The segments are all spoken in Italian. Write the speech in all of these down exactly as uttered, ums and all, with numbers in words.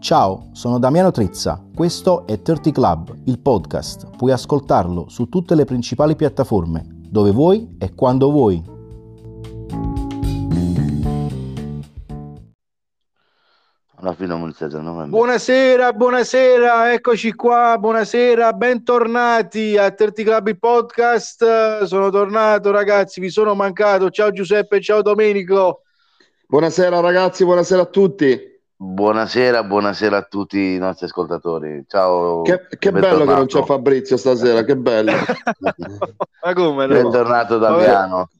Ciao, sono Damiano Trezza, questo è thirty Club, il podcast. Puoi ascoltarlo su tutte le principali piattaforme, dove vuoi e quando vuoi. Alla fine novembre. Buonasera, buonasera, eccoci qua, buonasera, bentornati a thirty Club, il podcast. Sono tornato ragazzi, vi sono mancato, ciao Giuseppe, ciao Domenico. Buonasera ragazzi, buonasera a tutti. Buonasera, buonasera a tutti i nostri ascoltatori. Ciao. Che, che bello che non c'è Fabrizio stasera, che bello. Ma come? No? Bentornato Damiano.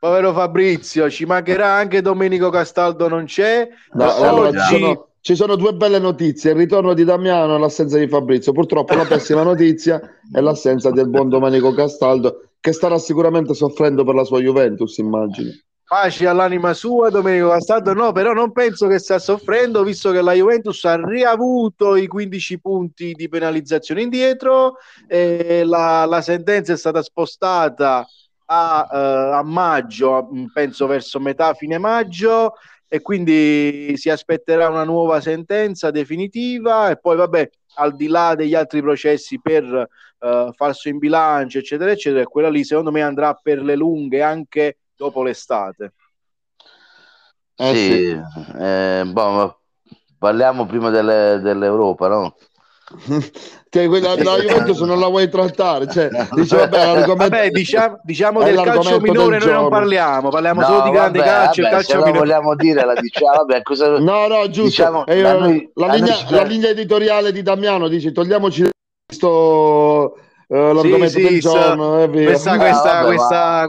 Povero, povero Fabrizio, ci mancherà anche Domenico Castaldo, non c'è. No, allora, oggi... ci, sono, ci sono due belle notizie, il ritorno di Damiano e l'assenza di Fabrizio. Purtroppo la pessima notizia è l'assenza del buon Domenico Castaldo, che starà sicuramente soffrendo per la sua Juventus, immagino. Pace all'anima sua, Domenico Castaldo. No, però non penso che stia soffrendo, visto che la Juventus ha riavuto i quindici punti di penalizzazione indietro. E la, la sentenza è stata spostata a, uh, a maggio, penso verso metà, fine maggio, e quindi si aspetterà una nuova sentenza definitiva. E poi, vabbè, al di là degli altri processi per uh, falso in bilancio, eccetera, eccetera, quella lì, secondo me, andrà per le lunghe anche dopo l'estate. Eh sì, sì. Eh, boh, parliamo prima delle, dell'Europa, no? Che quella, la Juventus non la vuoi trattare, cioè, dice, vabbè, vabbè, diciamo, diciamo del calcio minore del noi non parliamo, parliamo no, solo di grande vabbè, calcio, vabbè, calcio minore. Vogliamo dire la diciamo, vabbè, cosa, no, no, giusto. Diciamo, eh, la, noi, la, la, linea, noi... la linea editoriale di Damiano dice togliamoci questo eh, l'argomento sì, del sì, giorno, so, questa no, questa vabbè, questa va.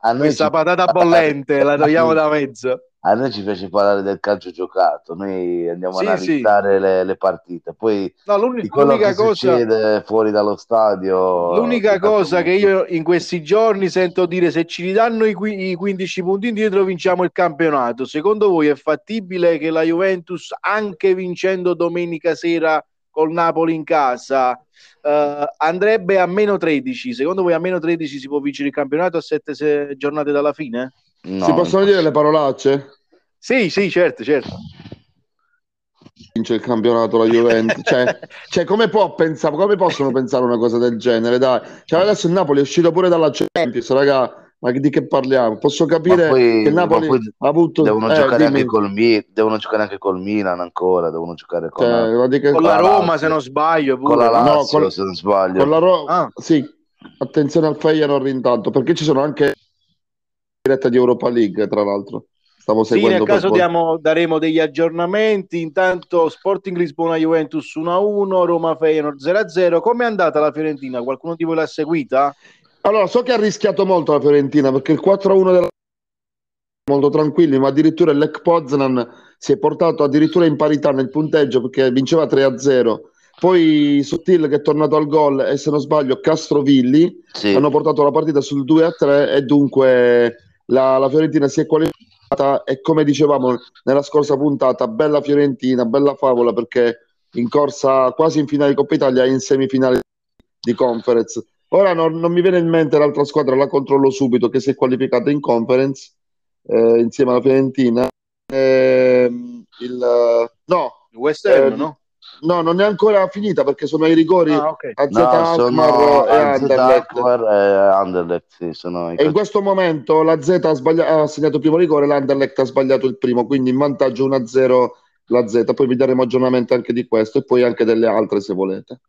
A noi questa ci... patata bollente la togliamo da mezzo. A noi ci piace parlare del calcio giocato, noi andiamo sì, a analizzare sì. le, le partite, poi no, l'unica cosa fuori dallo stadio. L'unica cosa che io in questi giorni sento dire: se ci ridanno i, qu- i quindici punti indietro vinciamo il campionato. Secondo voi è fattibile che la Juventus, anche vincendo domenica sera col Napoli in casa, Uh, andrebbe a meno tredici? Secondo voi a meno tredici si può vincere il campionato a sette giornate dalla fine? No, si possono dire le parolacce? Sì, sì, certo, certo. Vince il campionato la Juventus. Cioè, cioè come, può pensare, come possono pensare una cosa del genere? Dai, cioè, adesso il Napoli è uscito pure dalla Champions, raga. Ma di che parliamo? Posso capire poi, che Napoli ha avuto devono, eh, giocare anche col Mi... devono giocare anche col Milan ancora, devono giocare con, cioè, la... Che... con la Roma la... se non sbaglio pure. Con la Lazio no, con... se non sbaglio con la Ro... ah. Sì, attenzione al Feyenoord intanto, perché ci sono anche diretta di Europa League, tra l'altro stavo seguendo. Sì, nel caso diamo, daremo degli aggiornamenti. Intanto Sporting Lisbona Juventus uno a uno, Roma Feyenoord zero a zero. Come è andata la Fiorentina? Qualcuno di voi l'ha seguita? Allora, so che ha rischiato molto la Fiorentina, perché il quattro a uno della molto tranquilli, ma addirittura il Lech Poznan si è portato addirittura in parità nel punteggio, perché vinceva tre a zero. Poi Sottil, che è tornato al gol, e se non sbaglio Castrovilli, sì, hanno portato la partita sul due a tre, e dunque la, la Fiorentina si è qualificata. E come dicevamo nella scorsa puntata, bella Fiorentina, bella favola, perché in corsa quasi in finale di Coppa Italia e in semifinale di Conference. Ora non, non mi viene in mente l'altra squadra, la controllo subito, che si è qualificata in Conference eh, insieme alla Fiorentina. Eh, il no, il West Ham, eh, no? No, non è ancora finita, perché sono ai rigori ah, okay. a Z Alkmaar e Anderlecht. Anderlecht sì, sono i... E in questo momento la Z ha, sbaglia- ha segnato il primo rigore, l'Anderlecht ha sbagliato il primo, quindi in vantaggio uno a zero la Z. Poi vi daremo aggiornamento anche di questo e poi anche delle altre, se volete.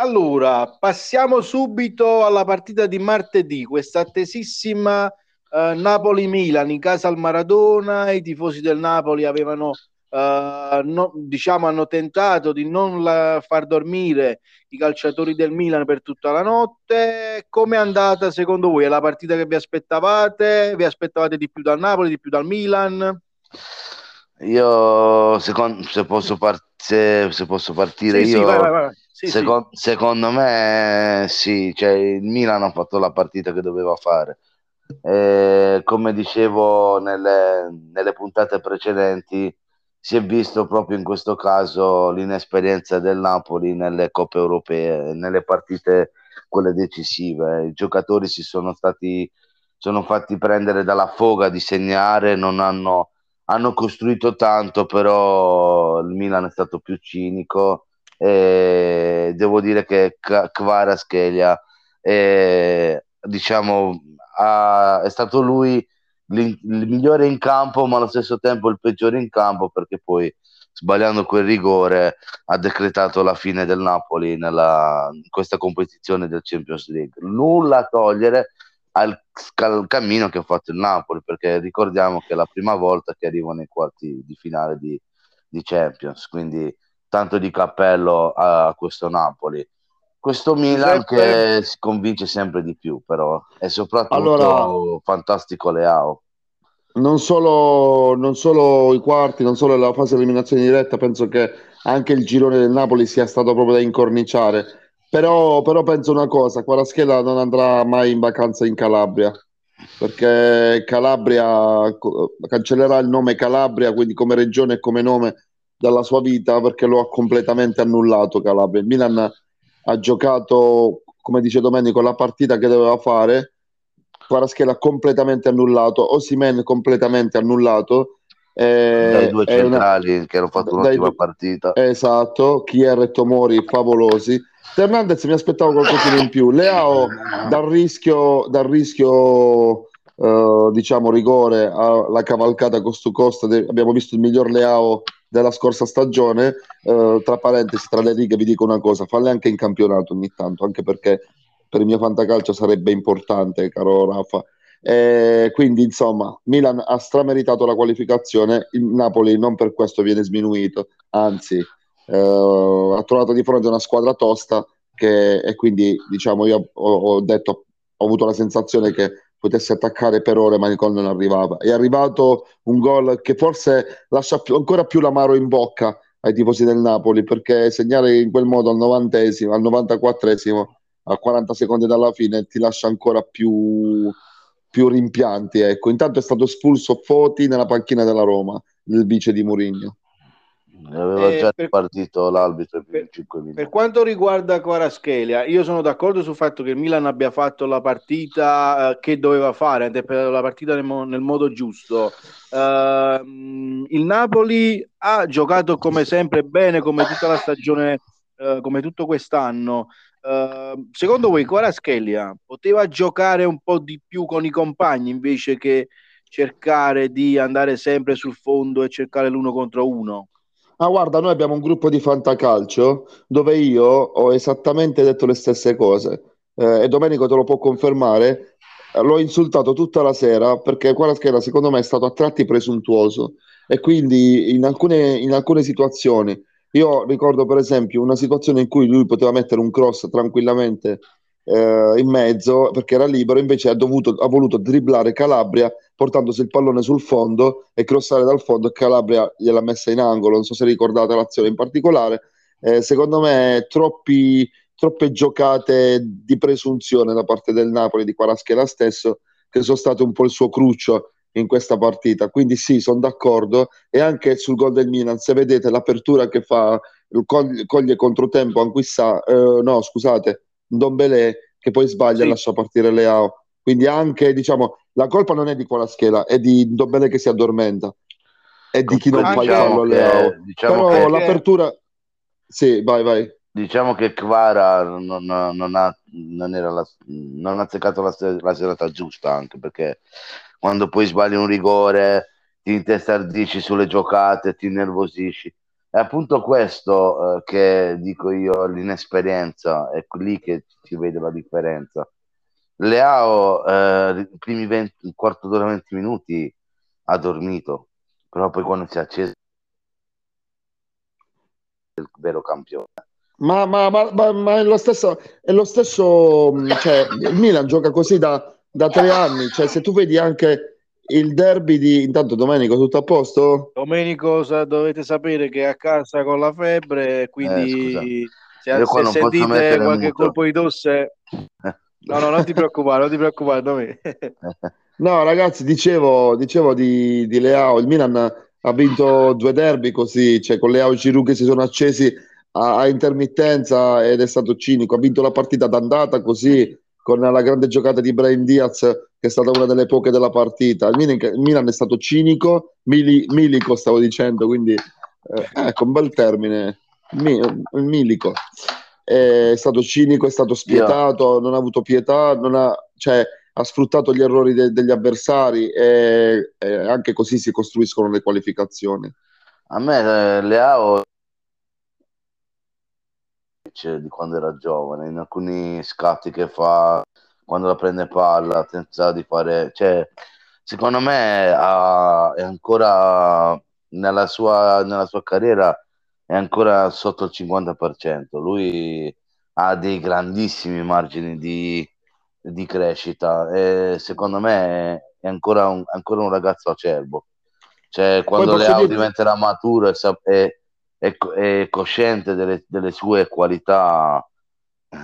Allora, passiamo subito alla partita di martedì, questa attesissima eh, Napoli-Milan in casa al Maradona. I tifosi del Napoli avevano, eh, no, diciamo, hanno tentato di non la, far dormire i calciatori del Milan per tutta la notte. Com'è andata secondo voi? È la partita che vi aspettavate? Vi aspettavate di più dal Napoli, di più dal Milan? Io, secondo, se, posso par- se, se posso partire sì, io... Sì, vai, vai, vai. Sì, secondo, sì. secondo me sì, cioè, il Milan ha fatto la partita che doveva fare. E, come dicevo nelle, nelle puntate precedenti, si è visto proprio in questo caso l'inesperienza del Napoli nelle coppe europee, nelle partite quelle decisive. I giocatori si sono stati sono fatti prendere dalla foga di segnare, non hanno hanno costruito tanto, però il Milan è stato più cinico. E devo dire che Kvaratskhelia è, diciamo, ha, è stato lui il migliore in campo, ma allo stesso tempo il peggiore in campo, perché poi sbagliando quel rigore ha decretato la fine del Napoli nella, in questa competizione del Champions League. Nulla a togliere al, al cammino che ha fatto il Napoli, perché ricordiamo che è la prima volta che arriva nei quarti di finale di, di Champions, quindi tanto di cappello a questo Napoli. Questo Milan che si convince sempre di più, però, e soprattutto allora, fantastico Leao. Non solo, non solo i quarti, non solo la fase di eliminazione diretta, penso che anche il girone del Napoli sia stato proprio da incorniciare. Però, però penso una cosa, Kvaratskhelia non andrà mai in vacanza in Calabria, perché Calabria cancellerà il nome Calabria, quindi come regione e come nome, dalla sua vita, perché lo ha completamente annullato Calabria. Il Milan ha giocato, come dice Domenico, la partita che doveva fare, Kvaratskhelia completamente annullato, Osimhen completamente annullato, eh, dai due centrali una... che hanno fatto un'ottima due... partita, esatto, Kier e Tomori favolosi. Fernandez mi aspettavo qualcosa in più, Leao dal rischio, dal rischio eh, diciamo rigore alla cavalcata costo a costo, abbiamo visto il miglior Leao della scorsa stagione, eh, tra parentesi, tra le righe vi dico una cosa, falle anche in campionato ogni tanto, anche perché per il mio fantacalcio sarebbe importante, caro Rafa. E quindi insomma Milan ha strameritato la qualificazione, il Napoli non per questo viene sminuito, anzi eh, ha trovato di fronte una squadra tosta che, e quindi diciamo io ho, ho detto, ho avuto la sensazione che potesse attaccare per ore, ma il gol non arrivava. È arrivato un gol che forse lascia più, ancora più l'amaro in bocca ai tifosi del Napoli, perché segnare in quel modo al novantesimo, al novantaquattresimo, a quaranta secondi dalla fine ti lascia ancora più, più rimpianti. Ecco, intanto è stato espulso Foti nella panchina della Roma, il vice di Mourinho. Aveva già eh, partito l'arbitro per, per quanto riguarda Kvaratskhelia, io sono d'accordo sul fatto che il Milan abbia fatto la partita eh, che doveva fare, ha interpretato la partita nel, mo- nel modo giusto. Eh, il Napoli ha giocato come sempre bene, come tutta la stagione, eh, come tutto quest'anno. Eh, secondo voi Kvaratskhelia poteva giocare un po' di più con i compagni invece che cercare di andare sempre sul fondo e cercare l'uno contro uno? Ah, guarda, noi abbiamo un gruppo di fantacalcio dove io ho esattamente detto le stesse cose, eh, e Domenico te lo può confermare, l'ho insultato tutta la sera perché Kvaratskhelia secondo me è stato a tratti presuntuoso, e quindi in alcune, in alcune situazioni, io ricordo per esempio una situazione in cui lui poteva mettere un cross tranquillamente eh, in mezzo perché era libero, invece ha, dovuto, ha voluto dribblare Calabria portandosi il pallone sul fondo e crossare dal fondo, e Calabria gliel'ha messa in angolo. Non so se ricordate l'azione in particolare. Eh, secondo me troppi, troppe giocate di presunzione da parte del Napoli, di Kvaratskhelia stesso, che sono state un po' il suo cruccio in questa partita. Quindi sì, sono d'accordo, e anche sul gol del Milan, se vedete l'apertura che fa, coglie controtempo Anquissa, eh, no scusate, Ndombele, che poi sbaglia e sì, lascia partire Leao. Quindi anche, diciamo, la colpa non è di Kvaratskhelia, è di Ndombele che si addormenta, è di chi non fa il fallo Leao. Diciamo però che l'apertura... Sì, vai, vai. Diciamo che Kvara non, non ha non era la, non ha azzeccato la, la serata giusta, anche perché quando poi sbagli un rigore ti intestardisci sulle giocate, ti innervosisci. È appunto questo eh, che dico io, l'inesperienza, è lì che si vede la differenza. Leao eh, i primi venti, quarto d'ora, venti minuti ha dormito, però poi quando si è acceso è il vero campione. Ma, ma, ma, ma, ma è lo stesso, è lo stesso, cioè, il Milan gioca così da, da tre anni, cioè se tu vedi anche il derby di... Intanto Domenico, tutto a posto? Domenico, sa, dovete sapere che è a casa con la febbre, quindi eh, se, se sentite qualche colpo di tosse... No, no, non ti preoccupare, non ti preoccupare, Domenico. No, ragazzi, dicevo, dicevo di, di Leao, il Milan ha vinto due derby così, cioè con Leao e Giroud che si sono accesi a, a intermittenza, ed è stato cinico. Ha vinto la partita d'andata così, con la grande giocata di Brahim Diaz che è stata una delle poche della partita. Il Milan, il Milan è stato cinico, mili, milico stavo dicendo, quindi eh, ecco un bel termine, mi, milico. È stato cinico, è stato spietato, yeah. non ha avuto pietà, non ha, cioè, ha sfruttato gli errori de- degli avversari e, e anche così si costruiscono le qualificazioni. A me Leao di quando era giovane, in alcuni scatti che fa, quando la prende palla, senza di fare, cioè, secondo me ha, è ancora nella sua, nella sua carriera è ancora sotto il cinquanta per cento. Lui ha dei grandissimi margini di, di crescita e secondo me è ancora un, ancora un ragazzo acerbo. Cioè, quando Leao dire... diventerà maturo e, e, e, e cosciente delle, delle sue qualità,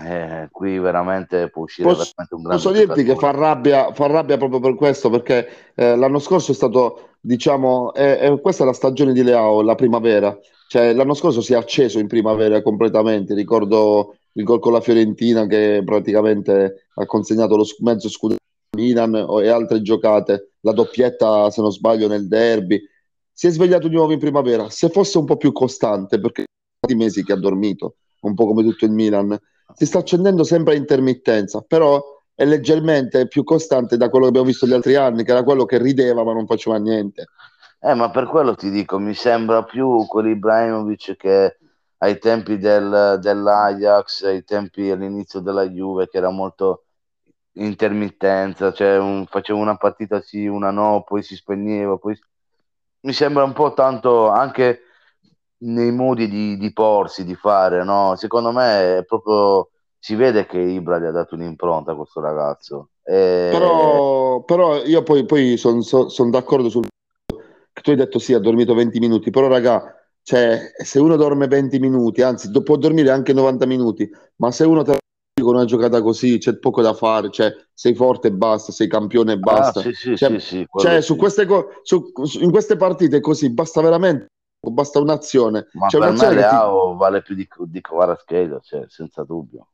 eh, qui veramente può uscire posso, veramente un grande. Posso dirti che fa rabbia, fa rabbia proprio per questo, perché eh, l'anno scorso è stato, diciamo, eh, eh, questa è la stagione di Leao, la primavera. Cioè, l'anno scorso si è acceso in primavera completamente. Ricordo il gol con la Fiorentina che praticamente ha consegnato lo mezzo scudetto a Milan e altre giocate, la doppietta se non sbaglio nel derby. Si è svegliato di nuovo in primavera, se fosse un po' più costante, perché sono stati mesi che ha dormito, un po' come tutto il Milan. Si sta accendendo sempre a intermittenza, però è leggermente più costante da quello che abbiamo visto gli altri anni, che era quello che rideva ma non faceva niente. Eh, ma per quello ti dico, mi sembra più quell'Ibrahimovic che ai tempi del, dell'Ajax, ai tempi all'inizio della Juve, che era molto intermittenza, cioè un, faceva una partita sì, una no, poi si spegneva, poi... mi sembra un po' tanto anche nei modi di, di porsi, di fare, no? Secondo me è proprio, si vede che Ibra gli ha dato un'impronta a questo ragazzo. E... Però, però io poi, poi sono son, son d'accordo sul... Tu hai detto sì, ha dormito venti minuti, però raga, cioè, se uno dorme venti minuti, anzi può dormire anche novanta minuti, ma se uno te con una giocata così c'è poco da fare, cioè sei forte e basta, sei campione e basta. Ah, sì, sì, cioè, sì, sì, cioè sì. Su queste co- su, su, in queste partite così basta veramente, basta un'azione. Ma cioè, per un'azione me Leao ti... vale più di, di Kvaratskhelia, cioè, senza dubbio.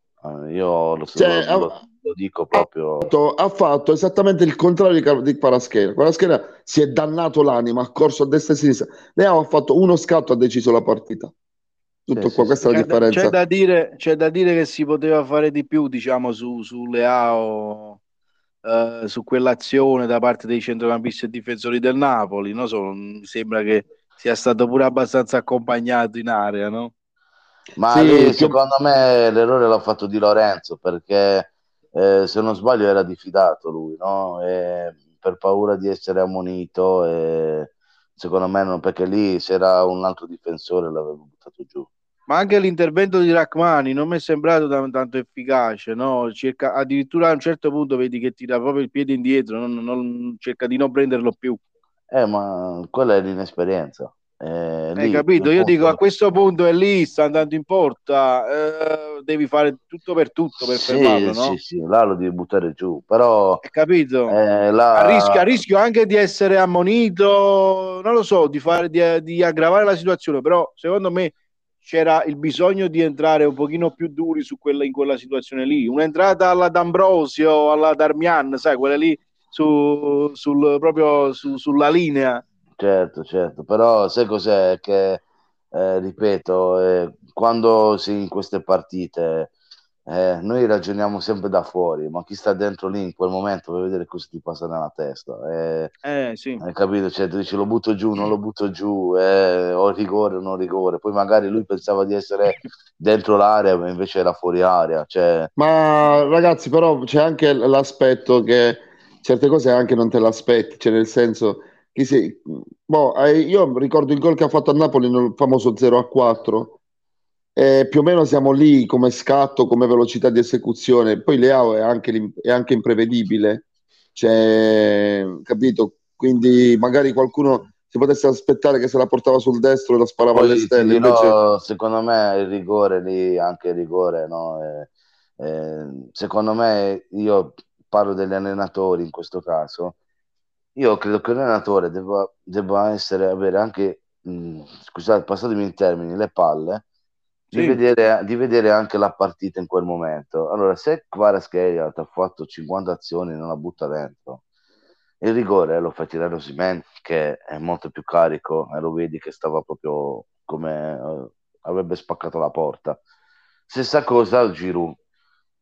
Io lo, so, cioè, lo, lo, lo dico proprio. Ha fatto, ha fatto esattamente il contrario di Kvaratskhelia. Kvaratskhelia si è dannato l'anima, ha corso a destra e a sinistra. Leao ha fatto uno scatto, ha deciso la partita. Tutto sì, qua, sì, questa sì. È la differenza. C'è da dire, c'è da dire che si poteva fare di più, diciamo, su, su Leao, eh, su quell'azione da parte dei centrocampisti e difensori del Napoli. No? So, mi sembra che sia stato pure abbastanza accompagnato in area, no? Ma sì, lui, che... secondo me l'errore l'ha fatto Di Lorenzo, perché eh, se non sbaglio era diffidato lui, no? E per paura di essere ammonito, e secondo me non, perché lì c'era un altro difensore, l'avevo buttato giù. Ma anche l'intervento di Rachmani non mi è sembrato tanto efficace, no? Cerca, addirittura a un certo punto vedi che tira proprio il piede indietro, non, non, cerca di non prenderlo più. Eh, ma quella è l'inesperienza. Eh, lì, Hai capito? Io punto... dico, a questo punto è lì, sta andando in porta, eh, devi fare tutto per tutto per sì, fermarlo, no? Sì, sì, là lo devi buttare giù, però... Hai capito? Eh, là... a, rischio, a rischio anche di essere ammonito, non lo so, di, fare, di, di aggravare la situazione, però secondo me c'era il bisogno di entrare un pochino più duri su quella, in quella situazione lì. Un'entrata alla D'Ambrosio, alla Darmian, sai, quella lì su, sul, proprio su, sulla linea. Certo, certo, però sai cos'è? Che, eh, ripeto, eh, quando si in queste partite eh, noi ragioniamo sempre da fuori, ma chi sta dentro lì in quel momento vuoi vedere cosa ti passa nella testa. Eh, eh, sì. Hai capito? Cioè, tu dici lo butto giù, non lo butto giù, eh, ho rigore o non rigore. Poi magari lui pensava di essere dentro l'area, ma invece era fuori area. Cioè... Ma ragazzi, però c'è anche l'aspetto che certe cose anche non te l'aspetti, cioè nel senso... Che sì. Boh, io ricordo il gol che ha fatto a Napoli nel famoso zero a quattro, eh, più o meno siamo lì come scatto, come velocità di esecuzione. Poi Leao è anche, è anche imprevedibile, cioè, capito? Quindi magari qualcuno si potesse aspettare che se la portava sul destro e la sparava Poi, alle stelle invece... no, secondo me il rigore lì, anche il rigore, no? eh, eh, secondo me, io parlo degli allenatori in questo caso. Io credo che un allenatore debba, debba essere avere anche, mh, scusate, passatemi in termini, le palle sì. di, vedere, di vedere anche la partita in quel momento. Allora, se Kvaratskhelia ti ha fatto cinquanta azioni e non la butta dentro, il rigore lo fa tirare Osimhen, che è molto più carico, e lo vedi che stava proprio come uh, avrebbe spaccato la porta. Stessa cosa al Giroud.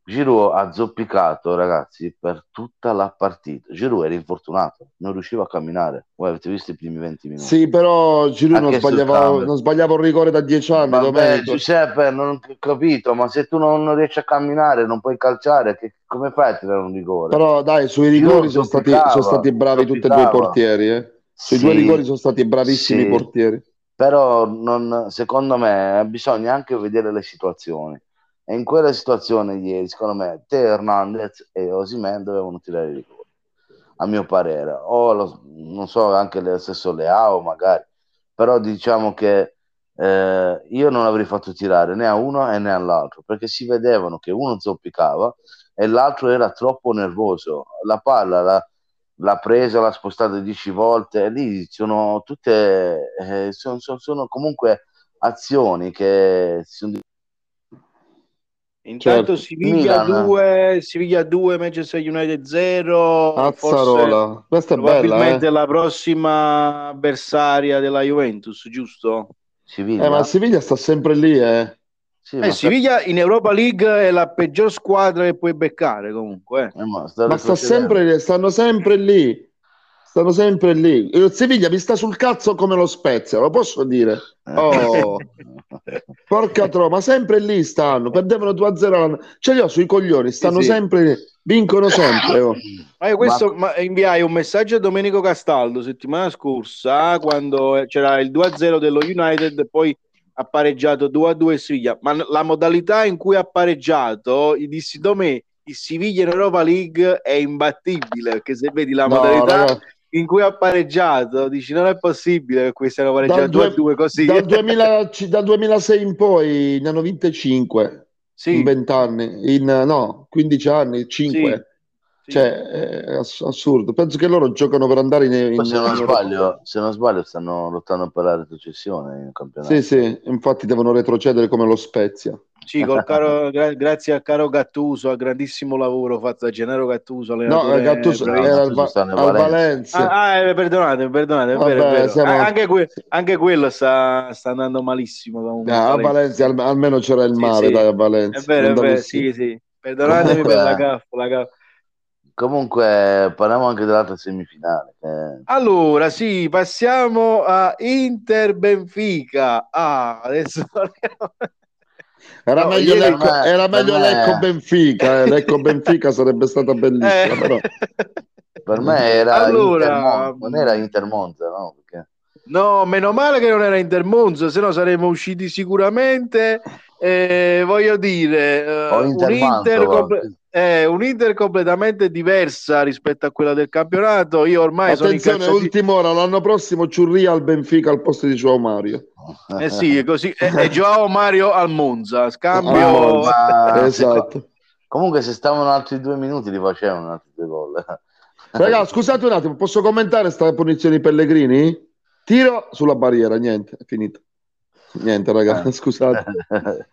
Giroud ha zoppicato, ragazzi, per tutta la partita. Giroud era infortunato, non riusciva a camminare. Voi avete visto i primi venti minuti? Sì, però Giroud non sbagliava, non sbagliava un rigore da dieci anni. Vabbè, Giuseppe, non ho capito, ma se tu non, non riesci a camminare, non puoi calciare, che, come fai a tirare un rigore? Però dai, sui rigori sono stati, sono stati bravi tutti e due i portieri. Eh? Sui sì, due rigori sono stati bravissimi i sì. portieri. Però non, secondo me bisogna anche vedere le situazioni. E in quella situazione ieri, secondo me, Teo Hernandez e Osimhen dovevano tirare il rigore, a mio parere. O lo, non so, anche lo stesso Leao magari. Però diciamo che eh, io non avrei fatto tirare né a uno e né all'altro, perché si vedevano che uno zoppicava e l'altro era troppo nervoso. La palla la, l'ha presa, l'ha spostata dieci volte, e lì sono tutte... Eh, sono, sono, sono comunque azioni che... sono Intanto certo. Siviglia due, Siviglia due, Manchester United zero. Azzarola, questa è probabilmente bella, eh? La prossima avversaria della Juventus, giusto? Siviglia. Eh, ma Siviglia sta sempre lì, eh? Sì, eh, Siviglia in Europa League è la peggior squadra che puoi beccare comunque. Eh, ma sta, ma sta sempre, stanno sempre lì. Stanno sempre lì. Il Siviglia mi sta sul cazzo come lo Spezia, lo posso dire? Oh, porca tro, ma sempre lì stanno. Perdevano due a zero. Ce li ho sui coglioni, stanno sì, sì. sempre lì. Vincono sempre. Oh. Ma questo, ma... Ma inviai un messaggio a Domenico Castaldo settimana scorsa, quando c'era il due a zero dello United, poi ha pareggiato due a due Siviglia. Ma la modalità in cui ha pareggiato, gli dissi Domè, il Siviglia in Europa League è imbattibile, perché se vedi la no, modalità... Ragazzi. In cui ha pareggiato, dici non è possibile che questi hanno pareggiato due a due così. Dal, duemila, dal duemilasei in poi ne hanno vinte cinque sì. in venti anni, in no, quindici anni, cinque. Sì. Cioè, è assurdo. Penso che loro giocano per andare in, in... Se non sbaglio, se non sbaglio stanno lottando per la retrocessione in campionato. Sì, sì, infatti devono retrocedere come lo Spezia. Sì, col caro, gra- grazie a caro Gattuso, al grandissimo lavoro fatto da Gennaro Gattuso. No, Gattuso era eh, al, Va- al Valencia. Ah, ah eh, perdonatemi, perdonate, vabbè, è vero, è vero. Siamo... Ah, anche, que- anche quello sta, sta andando malissimo. Comunque, no, a Valencia al- almeno c'era il mare, sì, sì. Dai, a Valencia. È vero, è vero, sì, sì. Perdonatemi per la gaffa, la gaffa. Comunque parliamo anche dell'altra semifinale. Eh. Allora, sì, passiamo a Inter-Benfica. Ah, adesso parliamo... Era, no, meglio Lecco, me, era meglio me... Lecco Benfica, eh. Lecco Benfica sarebbe stata bellissima, eh. Però. Per me era allora... Inter-Monza, non era Inter-Monza, no? Perché... No, meno male che non era Inter-Monza, se no saremmo usciti sicuramente. Eh, voglio dire, eh, un, Inter comple- eh, un Inter completamente diversa rispetto a quella del campionato. Io ormai Attenzione, sono ultima ora, l'anno prossimo Ciurria al Benfica al posto di João Mario. Eh sì, così è, è João Mario al Monza, scambio. Oh, ma... Esatto. Comunque se stavano altri due minuti li facevano altri due gol. Ragazzi, scusate un attimo, posso commentare sta punizione di Pellegrini? Tiro sulla barriera, niente, è finito. Niente ragazzi, scusate.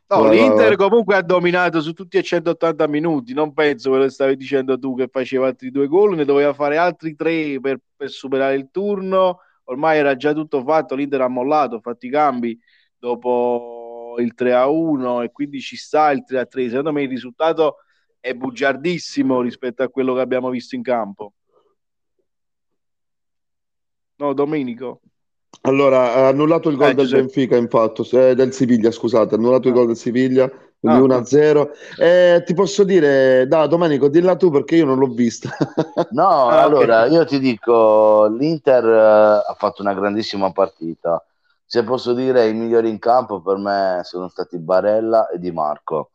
No, l'Inter comunque ha dominato su tutti e centottanta minuti, non penso che lo stavi dicendo tu che faceva altri due gol, ne doveva fare altri tre per, per superare il turno, ormai era già tutto fatto, l'Inter ha mollato, ha fatto i cambi dopo il tre a uno e quindi ci sta il tre a tre, secondo me il risultato è bugiardissimo rispetto a quello che abbiamo visto in campo. No, Domenico? Allora, ha annullato il gol eh, del Giuseppe. Benfica, infatti, eh, del Siviglia, scusate, ha annullato ah. il gol del Siviglia, quindi ah. uno a zero. Eh, ti posso dire, da Domenico, dilla tu perché io non l'ho vista. No, ah, allora, okay. Io ti dico, l'Inter eh, ha fatto una grandissima partita. Se posso dire, i migliori in campo per me sono stati Barella e Di Marco.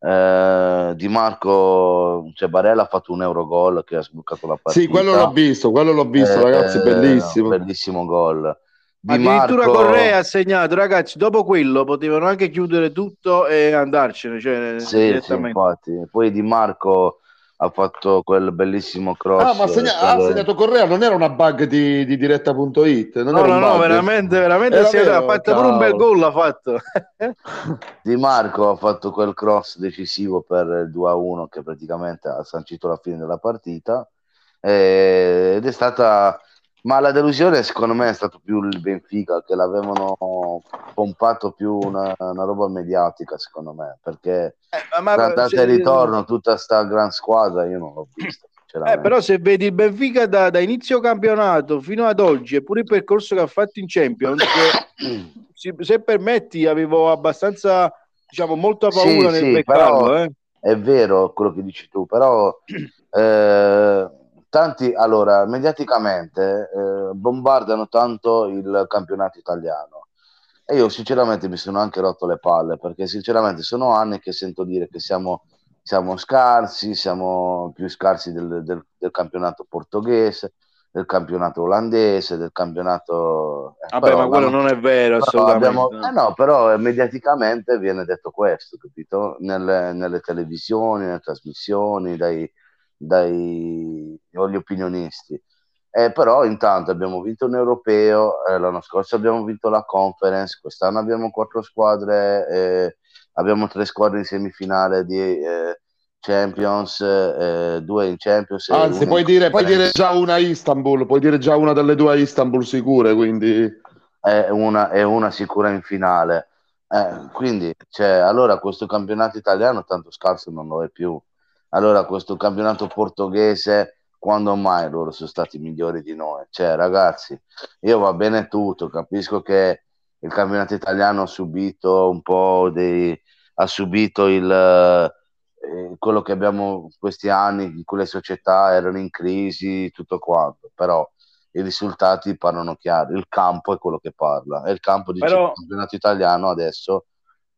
Eh, Di Marco, cioè Barella ha fatto un eurogol che ha sbloccato la partita. Sì, quello l'ho visto, quello l'ho visto, eh, ragazzi, bellissimo. Bellissimo gol. Di addirittura Marco... Correa ha segnato, ragazzi, dopo quello potevano anche chiudere tutto e andarcene, cioè sì, direttamente. Sì, infatti. Poi Di Marco ha fatto quel bellissimo cross. Ah, ma segna- per... ha segnato Correa, non era una bug di, di diretta punto it. Non no, era no, un no, bug. veramente, veramente si era fatto pure un bel gol, ha fatto. Di Marco ha fatto quel cross decisivo per il due a uno che praticamente ha sancito la fine della partita, eh, ed è stata... Ma la delusione secondo me è stato più il Benfica, che l'avevano pompato più una, una roba mediatica secondo me, perché eh, ma, da andata e ritorno tutta sta gran squadra io non l'ho vista sinceramente. Eh, però se vedi il Benfica da, da inizio campionato fino ad oggi e pure il percorso che ha fatto in Champions, se, se permetti avevo abbastanza, diciamo, molta paura sì, nel sì, mercato, però, eh. È vero quello che dici tu, però eh, tanti, allora, mediaticamente eh, bombardano tanto il campionato italiano e io sinceramente mi sono anche rotto le palle, perché sinceramente sono anni che sento dire che siamo, siamo scarsi, siamo più scarsi del, del, del campionato portoghese, del campionato olandese, del campionato... Eh, Vabbè, però, ma quello no, non è vero assolutamente. Abbiamo, eh no, però eh, mediaticamente viene detto questo, capito? Nelle, nelle televisioni, nelle trasmissioni, dai... dagli opinionisti, eh, però intanto abbiamo vinto un europeo, eh, l'anno scorso abbiamo vinto la Conference, quest'anno abbiamo quattro squadre, eh, abbiamo tre squadre in semifinale di eh, Champions, eh, due in Champions, anzi puoi dire, puoi dire già una a Istanbul, puoi dire già una delle due a Istanbul sicure, quindi è una, è una sicura in finale, eh, quindi cioè, allora questo campionato italiano tanto scarso non lo è più. Allora questo campionato portoghese, quando mai loro sono stati migliori di noi? Cioè ragazzi, io va bene tutto, capisco che il campionato italiano ha subito un po' dei, ha subito il, eh, quello che abbiamo questi anni in cui le società erano in crisi, tutto quanto, però i risultati parlano chiaro, il campo è quello che parla, e il campo dice però... il campionato italiano adesso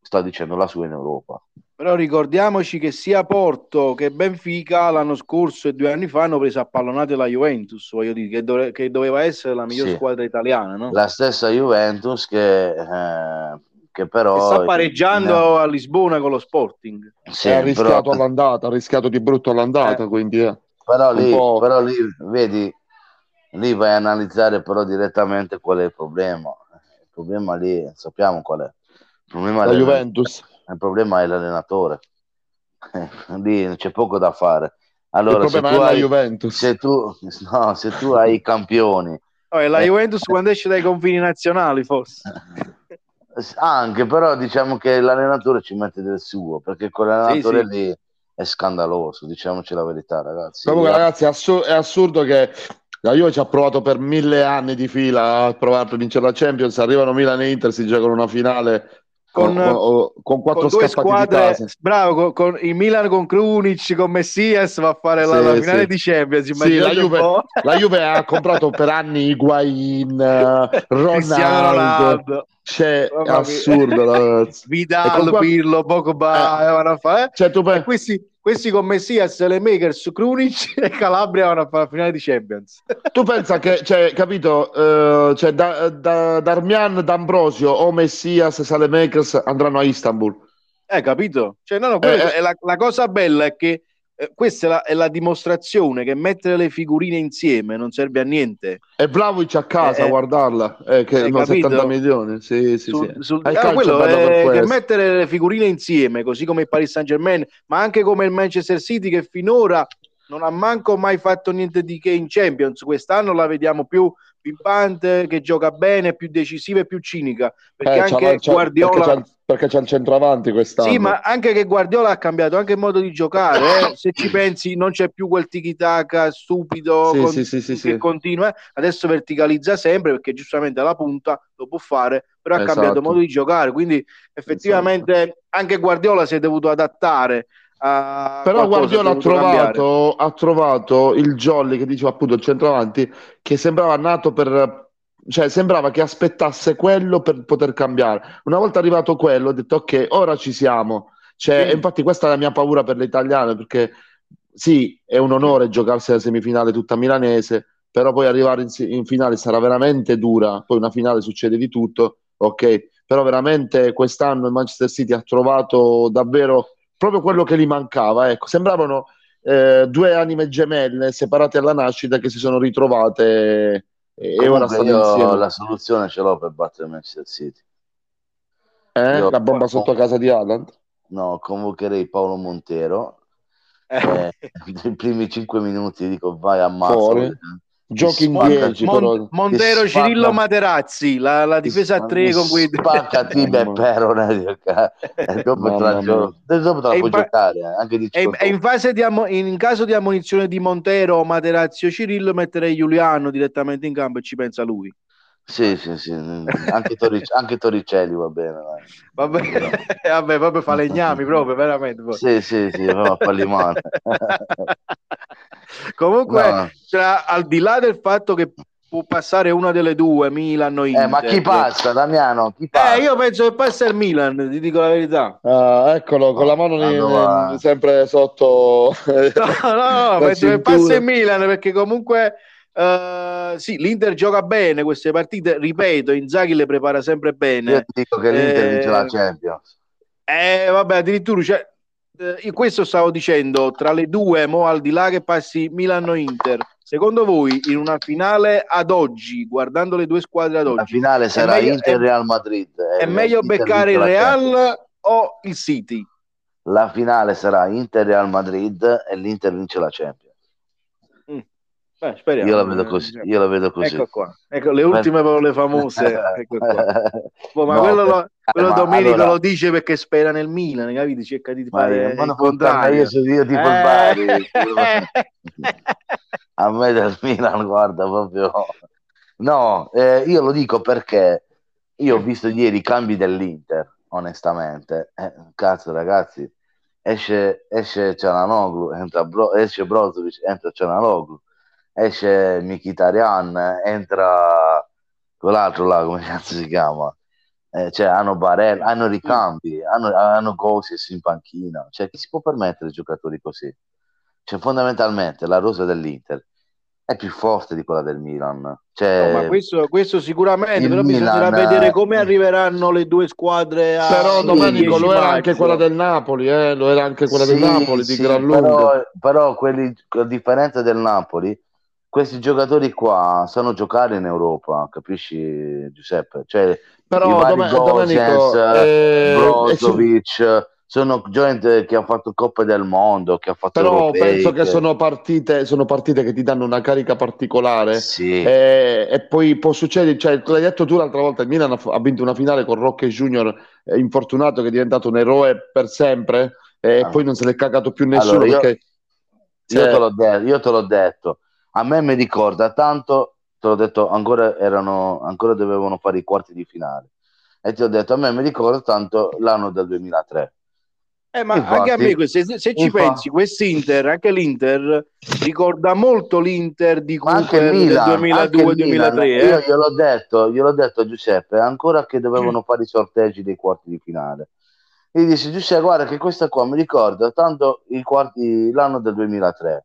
sta dicendo la sua in Europa. Però ricordiamoci che sia Porto che Benfica l'anno scorso e due anni fa hanno preso a pallonate la Juventus, voglio dire, che, dove, che doveva essere la miglior sì. squadra italiana, no? La stessa Juventus che, eh, che però... Che sta pareggiando eh, a Lisbona con lo Sporting. Sì, ha rischiato però... all'andata, ha rischiato di brutto all'andata, eh. quindi... Eh, però, lì, però lì, vedi, lì vai a analizzare però direttamente qual è il problema. Il problema lì, sappiamo qual è. Il problema la è Juventus. Il problema è l'allenatore, lì c'è poco da fare. Allora, il problema se tu è la hai, Juventus. Se tu, no, se tu hai i campioni... Oh, è la eh, Juventus quando esce dai confini nazionali, forse. Anche, però diciamo che l'allenatore ci mette del suo, perché con l'allenatore sì, sì. lì è scandaloso, diciamoci la verità, ragazzi. Comunque, ragazzi, è assur- è assurdo che... La Juve ci ha provato per mille anni di fila a provare per vincere la Champions, arrivano Milan e Inter, si giocano una finale... Con, con, con quattro con squadre, bravo, con, con il Milan con Krunic, con Messias va a fare la, sì, la finale sì. di Champions. Sì, la, Juve, la Juve ha comprato per anni Higuain, uh, Ronaldo, c'è cioè, assurdo ragazzi. Vidal, qua... Pirlo, Pogba, eh. eh. cioè, per... questi, questi con Messias, Lemakers, Krunic e Calabria vanno a fare la finale di Champions. Tu pensa che, cioè, capito, uh, cioè, da, da, Darmian, D'Ambrosio o Messias, Lemakers andranno a Istanbul. Eh, capito? Cioè, no, no, eh, eh. È la, la cosa bella è che eh, questa è la, è la dimostrazione che mettere le figurine insieme non serve a niente. E Vlahovic a casa eh, a guardarla, eh, che no, settanta milioni. Sì, sì, sul, sì. Sul, eh, quello, è, che mettere le figurine insieme, così come il Paris Saint-Germain, ma anche come il Manchester City, che finora non ha manco mai fatto niente di che in Champions. Quest'anno la vediamo più pimpante, che gioca bene, più decisiva e più cinica, perché eh, anche c'è, Guardiola perché c'è, perché c'è il centravanti quest'anno. Sì, ma anche che Guardiola ha cambiato anche il modo di giocare, eh. se ci pensi non c'è più quel tiki-taka stupido sì, con... sì, sì, sì, che sì. continua, adesso verticalizza sempre perché giustamente alla punta lo può fare, però ha esatto. cambiato modo di giocare, quindi effettivamente esatto. anche Guardiola si è dovuto adattare. Però Guardiola ha trovato, ha trovato il jolly che diceva appunto il centravanti, che sembrava nato per, cioè sembrava che aspettasse quello per poter cambiare. Una volta arrivato quello ho detto ok, ora ci siamo, cioè, sì. e infatti questa è la mia paura per le italiane, perché sì, è un onore giocarsi la semifinale tutta milanese, però poi arrivare in, in finale sarà veramente dura, poi una finale succede di tutto, ok, però veramente quest'anno il Manchester City ha trovato davvero proprio quello che gli mancava, ecco, sembravano eh, due anime gemelle separate alla nascita che si sono ritrovate e comunque ora stanno io insieme. La soluzione ce l'ho per battere Manchester City. Eh? Io la bomba con... sotto casa di Haaland? No, convocherei Paolo Montero. Eh. Eh, nei primi cinque minuti dico vai a Mazzola. Giochi in dieci, Mon- Montero, spacca, Cirillo, Materazzi, la, la difesa a tre con quei spacca Tibe e Perone e dopo tra gioco dopo tra puoi giocare anche di e, e in, fase di ammo- in caso di ammonizione di Montero, Materazzi o Cirillo metterei Giuliano direttamente in campo e ci pensa lui. Sì, sì, sì, anche, Toric- anche Torricelli va bene. Va bene, vabbè, proprio fa legnami, proprio, veramente. Poi. Sì, sì, sì, va a farli male. Comunque, no. Cioè, al di là del fatto che può passare una delle due, Milan o Inter. Eh, ma chi passa, Damiano? Chi passa? Eh, io penso che passa il Milan, ti dico la verità. Uh, eccolo, con la mano allora... ne, sempre sotto... No, no, no penso che passa il Milan, perché comunque... Uh, sì, l'Inter gioca bene queste partite, ripeto, Inzaghi le prepara sempre bene. Io dico che l'Inter eh, vince la Champions. Eh, vabbè, addirittura, cioè, eh, questo stavo dicendo, tra le due, mo al di là che passi Milan o Inter, secondo voi in una finale ad oggi, guardando le due squadre ad oggi, la finale sarà meglio, Inter Real Madrid. È, è meglio Inter beccare il Real o il City? La finale sarà Inter Real Madrid e l'Inter vince la Champions. Beh, speriamo. Io la vedo così, io la vedo così. Ecco qua. Ecco, le ultime parole famose. Ecco qua. Boh, ma no, quello, lo, quello ma Domenico allora... lo dice perché spera nel Milan, capite? Cerca di fare il contrario. Io, io tipo eh. il Bari. A me del Milan, guarda, proprio... No, eh, io lo dico perché io ho visto ieri i cambi dell'Inter, onestamente. Eh, cazzo, ragazzi, esce, esce Çalhanoğlu, entra Bro, esce Brozovic, entra Çalhanoğlu. Esce Mkhitaryan, entra quell'altro là, come cazzo si chiama? Eh, cioè hanno Barella, hanno ricambi, hanno, hanno Gosens in panchina. Cioè chi si può permettere giocatori così? Cioè fondamentalmente la rosa dell'Inter è più forte di quella del Milan. Cioè, no, ma questo, questo sicuramente, però Milan... bisognerà vedere come arriveranno le due squadre a... Però sì, Domenico, lo era anche quella del Napoli, eh? Lo era anche quella sì, del Napoli, di sì, gran lunga. Però, però quelli, a differenza del Napoli, questi giocatori qua sanno giocare in Europa, capisci Giuseppe? Cioè, però Dome- Gosens, eh, Brozovic, eh, sono gente che ha fatto Coppa del Mondo, che ha fatto però europei, penso che, che sono partite sono partite che ti danno una carica particolare sì. e, e poi può succedere, cioè l'hai detto tu l'altra volta, il Milan ha vinto una finale con Roque Junior eh, infortunato, che è diventato un eroe per sempre eh, ah. e poi non se l'è cagato più nessuno. Allora, io, perché, cioè... io, te l'ho de- io te l'ho detto a me mi ricorda tanto, te l'ho detto, ancora erano ancora dovevano fare i quarti di finale e ti ho detto a me mi ricorda tanto l'anno del duemilatré. Eh, ma infatti, anche a me se, se ci infatti, pensi quest'Inter, anche l'Inter ricorda molto l'Inter di Cooper Milan, del duemiladue duemilatré eh. Io gliel'ho detto, gliel'ho detto a Giuseppe ancora che dovevano mm. fare i sorteggi dei quarti di finale e dice Giuseppe guarda che questa qua mi ricorda tanto i quarti, l'anno del duemilatré.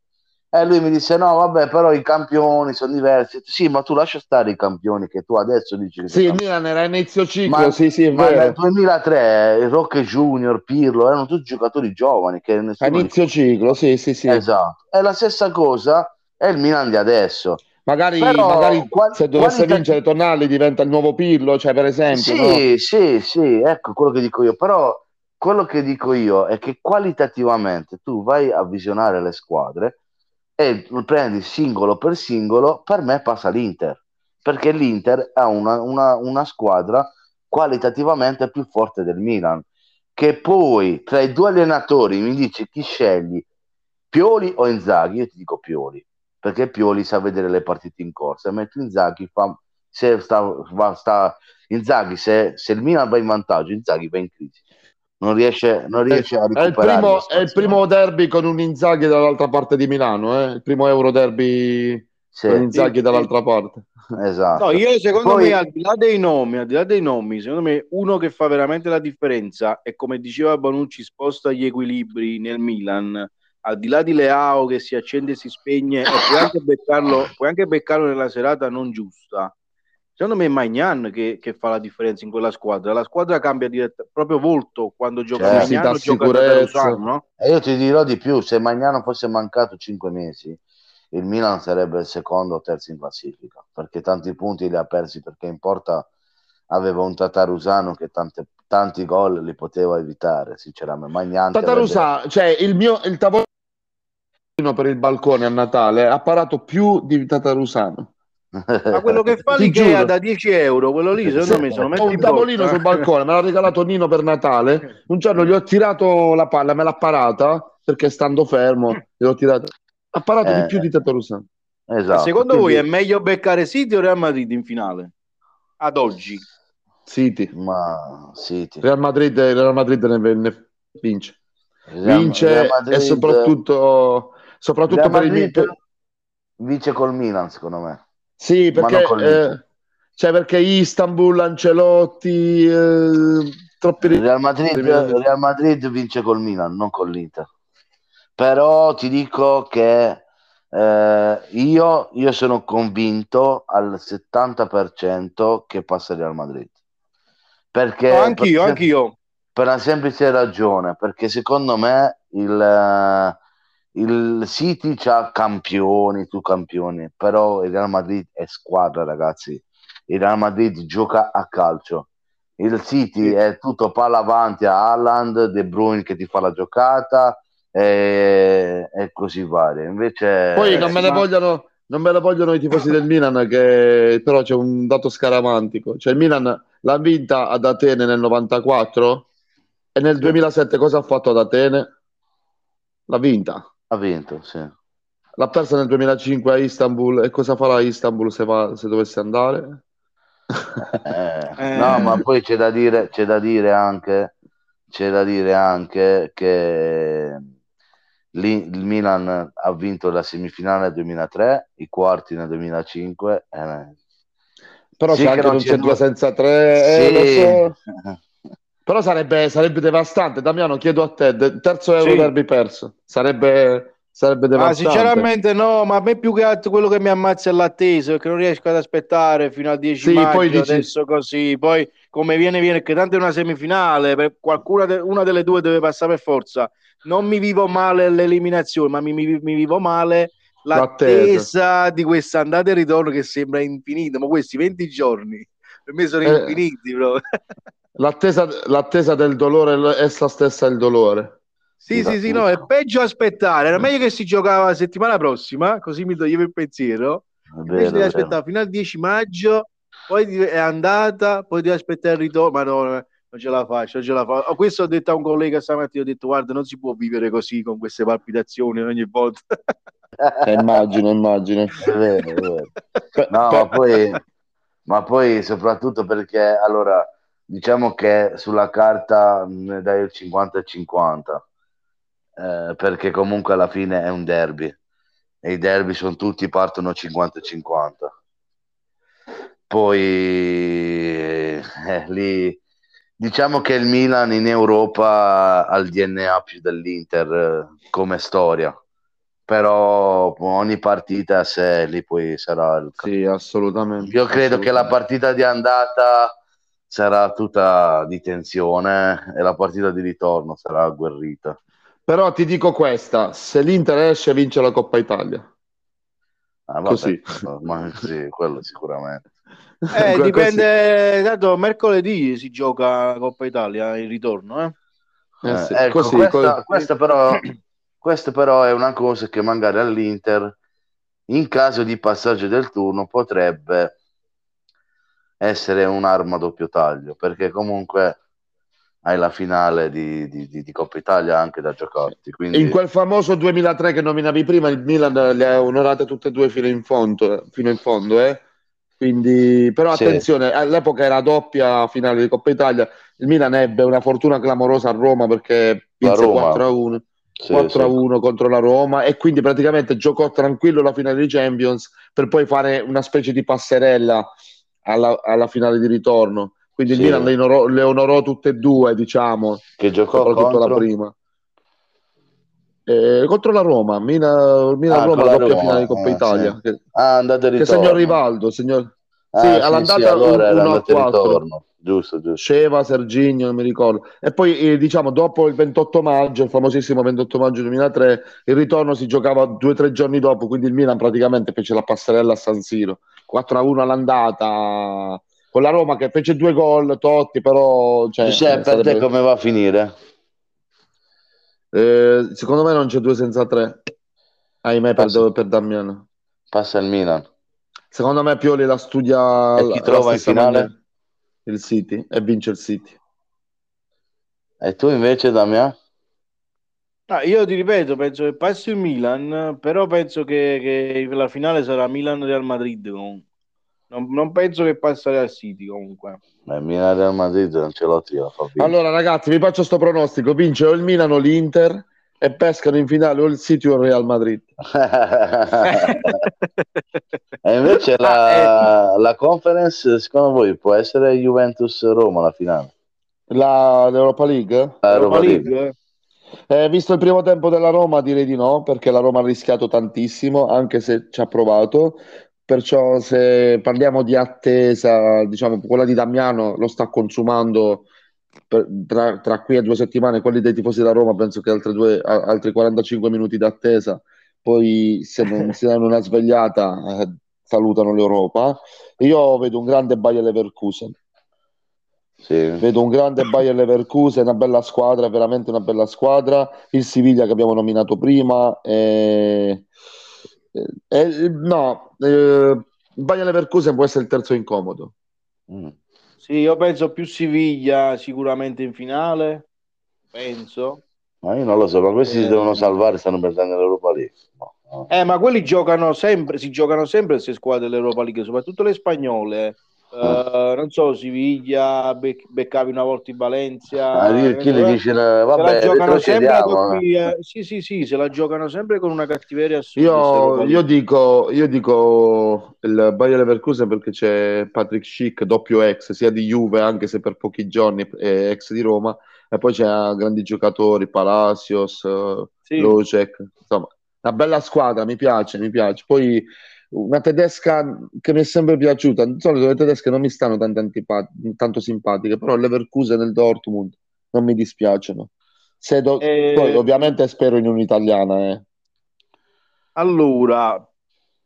E lui mi disse: no, vabbè, però i campioni sono diversi. Sì, ma tu lascia stare i campioni che tu adesso dici. Che sì, il Milan era inizio ciclo. Ma, sì, sì, è ma vero. Nel duemilatré Roque Junior, Pirlo erano tutti giocatori giovani. Che inizio ciclo, sì, sì, sì. Esatto. È la stessa cosa, è il Milan di adesso. Magari, però, magari quali, se dovesse qualità... vincere Tonali diventa il nuovo Pirlo, cioè per esempio. Sì, no? sì, sì, ecco quello che dico io. Però quello che dico io è che qualitativamente tu vai a visionare le squadre e lo prendi singolo per singolo. Per me passa l'Inter perché l'Inter ha una, una, una squadra qualitativamente più forte del Milan, che poi tra i due allenatori mi dici chi scegli, Pioli o Inzaghi? Io ti dico Pioli perché Pioli sa vedere le partite in corsa, mentre Inzaghi fa, se sta, sta, Inzaghi se, se il Milan va in vantaggio Inzaghi va in crisi. Non riesce, non riesce a recuperare. È il, primo, è il primo derby con un Inzaghi dall'altra parte di Milano, eh? Il primo Euro derby sì, con Inzaghi sì, dall'altra parte. Esatto. No, io secondo Poi... me, al di là dei nomi, al di là dei nomi, secondo me uno che fa veramente la differenza è, come diceva Bonucci, sposta gli equilibri nel Milan. Al di là di Leao che si accende e si spegne, e puoi anche beccarlo, puoi anche beccarlo nella serata non giusta. Secondo me è Maignan che, che fa la differenza in quella squadra. La squadra cambia diretto, proprio volto quando gioca, cioè, Maignan gioca da Lozano, no? E io ti dirò di più, se Maignan fosse mancato cinque mesi, il Milan sarebbe il secondo o terzo in classifica, perché tanti punti li ha persi, perché in porta aveva un Tatarusano che tante, tanti gol li poteva evitare, sinceramente. Maignan Tatarusano, avrebbe... cioè il mio il tavolino per il balcone a Natale ha parato più di Tatarusano. Ma quello che fa l'Ikea da dieci euro, quello lì secondo sì, me sono messo un tavolino sul balcone, me l'ha regalato Nino per Natale, un giorno gli ho tirato la palla, me l'ha parata perché stando fermo gli ho tirato, ha parato eh, di più di Tatarusano. Esatto. Secondo quindi... voi è meglio beccare City o Real Madrid in finale? Ad oggi City, ma City. Real Madrid, Real Madrid ne, ne vince Real, vince Real Madrid, e soprattutto soprattutto Real per Madrid il vince col Milan secondo me. Sì, perché, eh, cioè perché Istanbul, Ancelotti, eh, troppi... Real Madrid, Real Madrid vince col Milan, non con l'Inter. Però ti dico che eh, io, io sono convinto al settanta per cento che passa il Real Madrid. Perché no, anch'io, per, anch'io. Per una semplice ragione, perché secondo me il... il City c'ha campioni, tu campioni, però il Real Madrid è squadra, ragazzi. Il Real Madrid gioca a calcio. Il City è tutto palla avanti a Haaland, De Bruyne che ti fa la giocata e, e così varia. Invece poi non me la vogliono, non me la vogliono i tifosi del Milan, che però c'è un dato scaramantico. Cioè il Milan l'ha vinta ad Atene nel novantaquattro e nel duemilasette cosa ha fatto ad Atene? L'ha vinta. Ha vinto, sì. L'ha persa nel duemilacinque a Istanbul, e cosa farà Istanbul se, va, se dovesse andare? Eh, eh. No, ma poi c'è da dire, c'è da dire anche, c'è da dire anche che lì, il Milan ha vinto la semifinale nel duemilatré, i quarti nel duemilacinque. Eh. Però sì, c'è anche un centro senza tre, sì. eh, lo so. Però sarebbe, sarebbe devastante. Damiano, chiedo a te, terzo euro sì. derby perso sarebbe, sarebbe devastante. Ma sinceramente no, ma a me più che altro quello che mi ammazza è l'attesa, perché non riesco ad aspettare fino a dieci sì, maggio, poi dici... adesso così, poi come viene viene, che tanto è una semifinale, per qualcuna de- una delle due deve passare per forza. Non mi vivo male l'eliminazione, ma mi, mi, mi vivo male l'attesa, l'attesa di questa andata e ritorno che sembra infinita, ma questi venti giorni per me sono eh... infiniti proprio. L'attesa, l'attesa del dolore è la stessa del dolore. Sì, sì, sì, no, è peggio aspettare. Era meglio che si giocava la settimana prossima, così mi toglievo il pensiero. Invece devi aspettare fino al dieci maggio, poi è andata, poi devi aspettare il ritorno. Ma no, non ce la faccio, non ce la faccio. Questo ho detto a un collega stamattina, ho detto guarda, non si può vivere così con queste palpitazioni ogni volta. Eh, immagino, immagino. È vero, è vero. No, ma poi, ma poi soprattutto perché allora... diciamo che sulla carta ne dai il cinquanta e cinquanta, eh, perché comunque alla fine è un derby e i derby sono tutti, partono cinquanta e cinquanta. Poi eh, lì diciamo che il Milan in Europa ha il D N A più dell'Inter, eh, come storia, però ogni partita a sé, lì poi sarà il... sì, assolutamente. Io credo assolutamente. Che la partita di andata sarà tutta di tensione e la partita di ritorno sarà agguerrita. Però ti dico questa, se l'Inter esce vince la Coppa Italia. Ah, vabbè, così. Ma sì, quello sicuramente. Eh, dipende, così. Tanto mercoledì si gioca la Coppa Italia, il ritorno. Eh? Eh, sì, eh, ecco, così, questa, col... questa, però, questa però è una cosa che magari all'Inter, in caso di passaggio del turno, potrebbe... essere un'arma a doppio taglio, perché comunque hai la finale di, di, di, di Coppa Italia anche da giocarti, quindi... in quel famoso duemilatré che nominavi prima il Milan le ha onorate tutte e due fino in fondo, fino in fondo eh? Quindi però sì. Attenzione, all'epoca era doppia finale di Coppa Italia, il Milan ebbe una fortuna clamorosa a Roma perché vinse quattro a uno sì, quattro a uno sì. contro la Roma, e quindi praticamente giocò tranquillo la finale di Champions per poi fare una specie di passerella Alla, alla finale di ritorno, quindi sì. Il Milan le onorò, le onorò tutte e due, diciamo, che giocò soprattutto contro... la prima eh, contro la Roma. Milan Milan ah, Roma, la doppia Roma, finale di Coppa eh, Italia sì. che, ah, andate che segnò Rivaldo, segnò, Ah, sì, all'andata sì, sì, allora uno a quattro. Giusto, giusto. Sceva, Serginio, non mi ricordo. E poi eh, diciamo dopo il ventotto maggio, il famosissimo ventotto maggio duemilatré, il ritorno si giocava due o tre giorni dopo, quindi il Milan praticamente fece la passerella a San Siro, quattro a uno all'andata, con la Roma che fece due gol, Totti però... Cioè, cioè, per sarebbe... te come va a finire? Eh, secondo me non c'è due senza tre, ahimè, passa... per, per Damiano. Passa il Milan. Secondo me Pioli la studia... E chi trova in finale? Maniera. Il City, e vince il City. E tu invece, Damiano? Ah, io ti ripeto, penso che passi il Milan, però penso che, che la finale sarà Milan-Real Madrid. Non, non penso che passerà al City, comunque. Ma il Milan-Real Madrid non ce l'ho tira. Allora, ragazzi, vi faccio sto pronostico. Vince o il Milan o l'Inter, e pescano in finale o il City o il Real Madrid. E invece la, ah, eh. la conference, secondo voi può essere Juventus-Roma la finale? La, L'Europa League? La Europa League. League. Eh, visto il primo tempo della Roma direi di no, perché la Roma ha rischiato tantissimo, anche se ci ha provato. Perciò se parliamo di attesa, diciamo quella di Damiano lo sta consumando. Per, tra, tra qui a due settimane quelli dei tifosi da Roma penso che altri, due, altri quarantacinque minuti d'attesa, poi se non si danno una svegliata eh, salutano l'Europa. Io vedo un grande Bayer Leverkusen, sì. vedo un grande Bayer Leverkusen, una bella squadra, veramente una bella squadra, il Siviglia che abbiamo nominato prima eh, eh, no eh, Bayer Leverkusen può essere il terzo incomodo. mm. Sì, io penso più Siviglia sicuramente in finale, penso. Ma io non lo so, ma questi eh, si devono salvare, stanno perdendo l'Europa League. No, no. Eh, ma quelli giocano sempre, si giocano sempre queste squadre dell'Europa League, soprattutto le spagnole. Mm. Uh, non so, Siviglia, bec- beccavi una volta in Valencia. Ah, eh, chi le dice, vabbè, se la giocano sempre con chi, eh, sì, sì, sì, se la giocano sempre con una cattiveria assurda. Io, io dico, io dico il Bayer Leverkusen perché c'è Patrick Schick, doppio ex, sia di Juve, anche se per pochi giorni, eh, ex di Roma, e poi c'è grandi giocatori, Palacios, sì. Locek, insomma, una bella squadra, mi piace, mi piace. Poi una tedesca che mi è sempre piaciuta, di solito le tedesche non mi stanno tanto, antipat- tanto simpatiche, però Leverkusen e il Dortmund non mi dispiacciono. Se do- e... Poi ovviamente spero in un'italiana. Eh. Allora,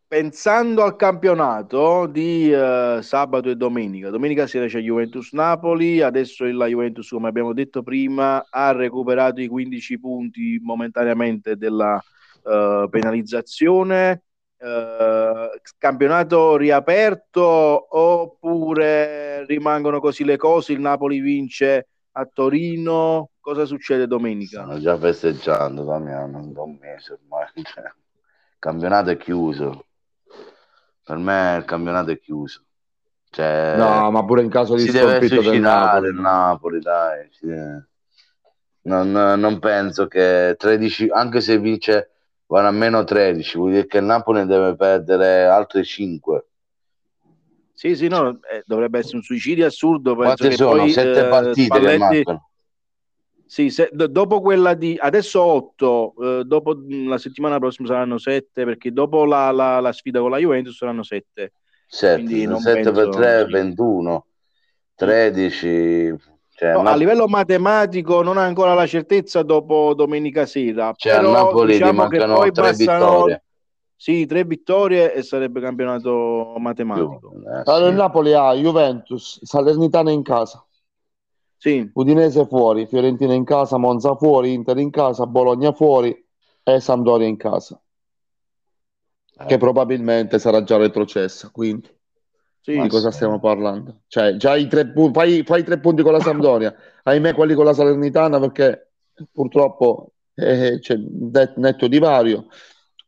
pensando al campionato di eh, sabato e domenica, domenica sera c'è Juventus-Napoli, adesso la Juventus, come abbiamo detto prima, ha recuperato i quindici punti momentaneamente della eh, penalizzazione. Uh, campionato riaperto oppure rimangono così le cose? Il Napoli vince a Torino, cosa succede domenica? Stanno già festeggiando, Damiano, da un mese ormai. Il campionato è chiuso, per me il campionato è chiuso, cioè, no, ma pure in caso di si deve suicidare il Napoli, dai, si deve... non, non penso che tredici, anche se vince vanno a meno tredici, vuol dire che il Napoli deve perdere altri cinque. Sì, sì, no, eh, dovrebbe essere un suicidio assurdo. Quante sono? Poi, sette eh, partite Spalletti... Sì, se, d- dopo quella di... Adesso otto, eh, dopo la settimana prossima saranno sette, perché dopo la, la, la sfida con la Juventus saranno sette. sette, sette per tre, ventuno, tredici... Cioè, no, ma... A livello matematico non ha ancora la certezza dopo domenica sera. Cioè, però, a Napoli diciamo che poi tre passano... vittorie. Sì, tre vittorie e sarebbe campionato matematico. Più, eh, allora sì. Il Napoli ha Juventus, Salernitana in casa, sì. Udinese fuori, Fiorentina in casa, Monza fuori, Inter in casa, Bologna fuori e Sampdoria in casa, eh. che probabilmente sarà già retrocessa, quindi... Sì, di cosa stiamo parlando? Cioè, già i tre punti, fai, fai i tre punti con la Sampdoria, ahimè quelli con la Salernitana perché purtroppo eh, c'è net, netto divario.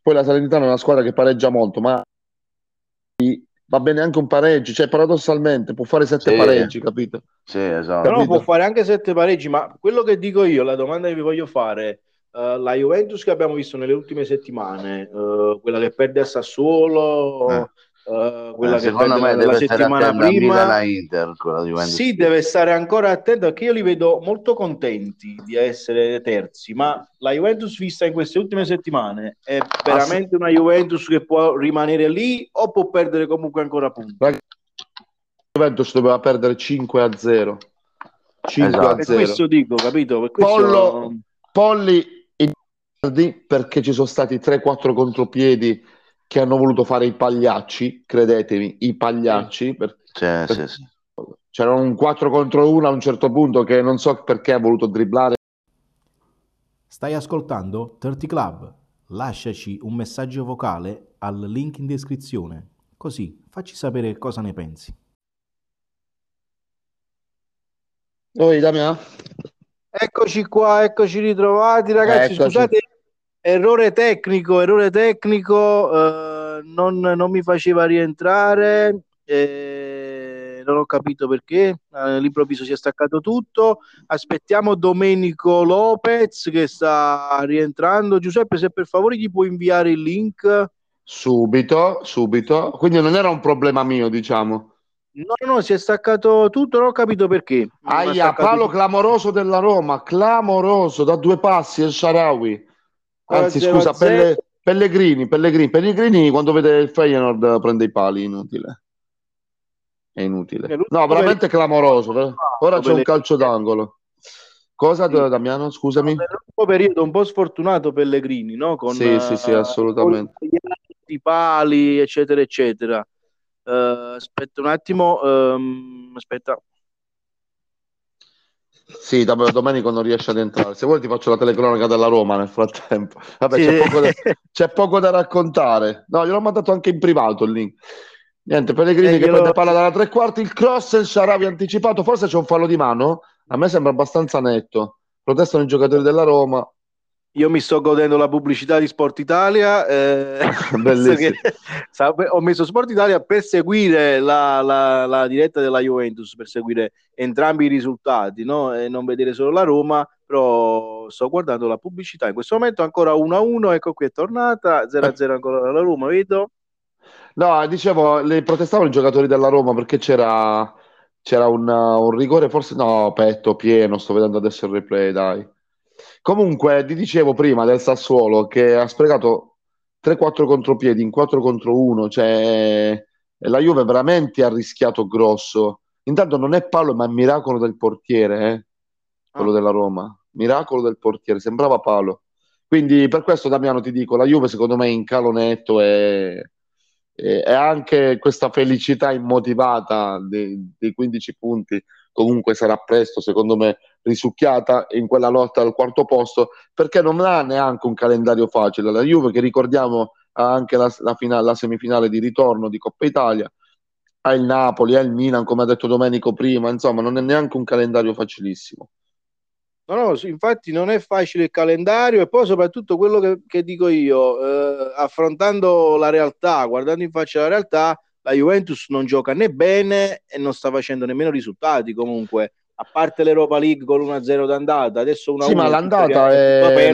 Poi la Salernitana è una squadra che pareggia molto, ma va bene anche un pareggio, cioè paradossalmente può fare sette sì. pareggi, capito? Sì, esatto. Però capito? Può fare anche sette pareggi, ma quello che dico io, la domanda che vi voglio fare, uh, la Juventus che abbiamo visto nelle ultime settimane, uh, quella che perde a Sassuolo... Eh. Uh, quella eh, che secondo me deve stare attenta a Milan a Inter, quella di sì, deve stare ancora attento perché io li vedo molto contenti di essere terzi, ma la Juventus vista in queste ultime settimane è veramente ah, sì. una Juventus che può rimanere lì o può perdere comunque ancora punti. Juventus doveva perdere cinque a zero. cinque esatto. a zero. Per questo dico, capito? Per questo... Pollo, Polli e Giardi, perché ci sono stati tre quattro contropiedi che hanno voluto fare i pagliacci, credetemi, i pagliacci. Per, c'è, per, c'è, c'è. C'era un quattro contro uno a un certo punto che non so perché ha voluto dribblare. Stai ascoltando Thirty Club? Lasciaci un messaggio vocale al link in descrizione, così facci sapere cosa ne pensi. Oi Damiano. Eccoci qua, eccoci ritrovati ragazzi, eccoci. Scusate, errore tecnico, errore tecnico, eh, non, non mi faceva rientrare, eh, non ho capito perché, all'improvviso si è staccato tutto, aspettiamo Domenico Lopez che sta rientrando. Giuseppe, se per favore gli puoi inviare il link. Subito, subito, quindi non era un problema mio, diciamo. No, no, si è staccato tutto, non ho capito perché. Aia, palo tutto. Clamoroso della Roma, clamoroso, da due passi El Shaarawy. Anzi, zero, scusa, zero. Pelle, Pellegrini, Pellegrini, Pellegrini, quando vede il Feyenoord prende i pali, inutile. È inutile. No, veramente clamoroso. Ora c'è un calcio d'angolo. Cosa, Damiano? Scusami. No, un periodo un po' sfortunato Pellegrini, no? Con, sì, sì, sì, assolutamente. Con i pali, eccetera, eccetera. Uh, aspetta un attimo, um, aspetta. Sì, davvero, Domenico non riesce ad entrare. Se vuoi ti faccio la telecronaca della Roma nel frattempo. Vabbè, sì. c'è, poco da, c'è poco da raccontare. No, gliel'ho mandato anche in privato il link. Niente, Pellegrini eh, che glielo... prende palla dalla tre quarti, il cross, El Shaarawy anticipato. Forse c'è un fallo di mano? A me sembra abbastanza netto. Protestano i giocatori della Roma. Io mi sto godendo la pubblicità di Sport Italia, eh, che, ho messo Sport Italia per seguire la, la, la diretta della Juventus, per seguire entrambi i risultati, no? E non vedere solo la Roma, però sto guardando la pubblicità. In questo momento ancora uno a uno, ecco qui è tornata, zero a zero ancora la Roma, vedo? No, dicevo, le protestavano i giocatori della Roma perché c'era, c'era un, un rigore, forse no, petto pieno, sto vedendo adesso il replay, dai. Comunque ti dicevo prima del Sassuolo che ha sprecato tre quattro contropiedi in quattro contro uno, cioè la Juve veramente ha rischiato grosso. Intanto non è palo ma è miracolo del portiere, eh? Quello ah. della Roma, miracolo del portiere, sembrava palo. Quindi per questo, Damiano, ti dico, la Juve secondo me è in calo netto e, e, e anche questa felicità immotivata dei, dei quindici punti comunque sarà presto, secondo me, risucchiata in quella lotta al quarto posto, perché non ha neanche un calendario facile la Juve, che ricordiamo ha anche la, la, finale, la semifinale di ritorno di Coppa Italia, ha il Napoli, ha il Milan, come ha detto Domenico prima, insomma non è neanche un calendario facilissimo. No, no, infatti non è facile il calendario, e poi soprattutto quello che, che dico io, eh, affrontando la realtà, guardando in faccia la realtà, la Juventus non gioca né bene e non sta facendo nemmeno risultati, comunque a parte l'Europa League con uno a zero d'andata, adesso uno a uno. Sì, ma l'andata è,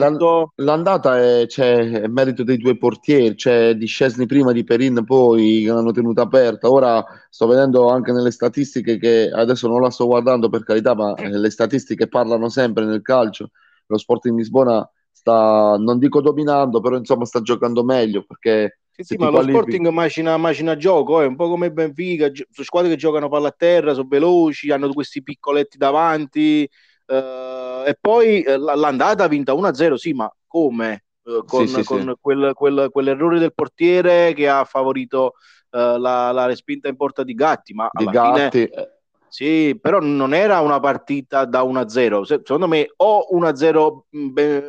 l'andata è, cioè, è merito dei due portieri, cioè di Szczęsny prima, di Perin poi, che l'hanno tenuta aperta. Ora sto vedendo anche nelle statistiche, che adesso non la sto guardando per carità, ma le statistiche parlano sempre nel calcio. Lo Sporting Lisbona sta, non dico dominando, però insomma sta giocando meglio, perché... Sì, sì, ma lo qualifica. Sporting macina, macina gioco, è eh, un po' come Benfica, gi- squadre che giocano palla a terra, sono veloci, hanno questi piccoletti davanti, eh, e poi eh, l'andata ha vinta uno a zero, sì, ma come? Eh, con sì, sì, con sì. Quel, quel, quell'errore del portiere che ha favorito eh, la, la respinta in porta di Gatti, ma alla di Gatti. Fine... Sì, però non era una partita da uno a zero, Se, secondo me o uno a zero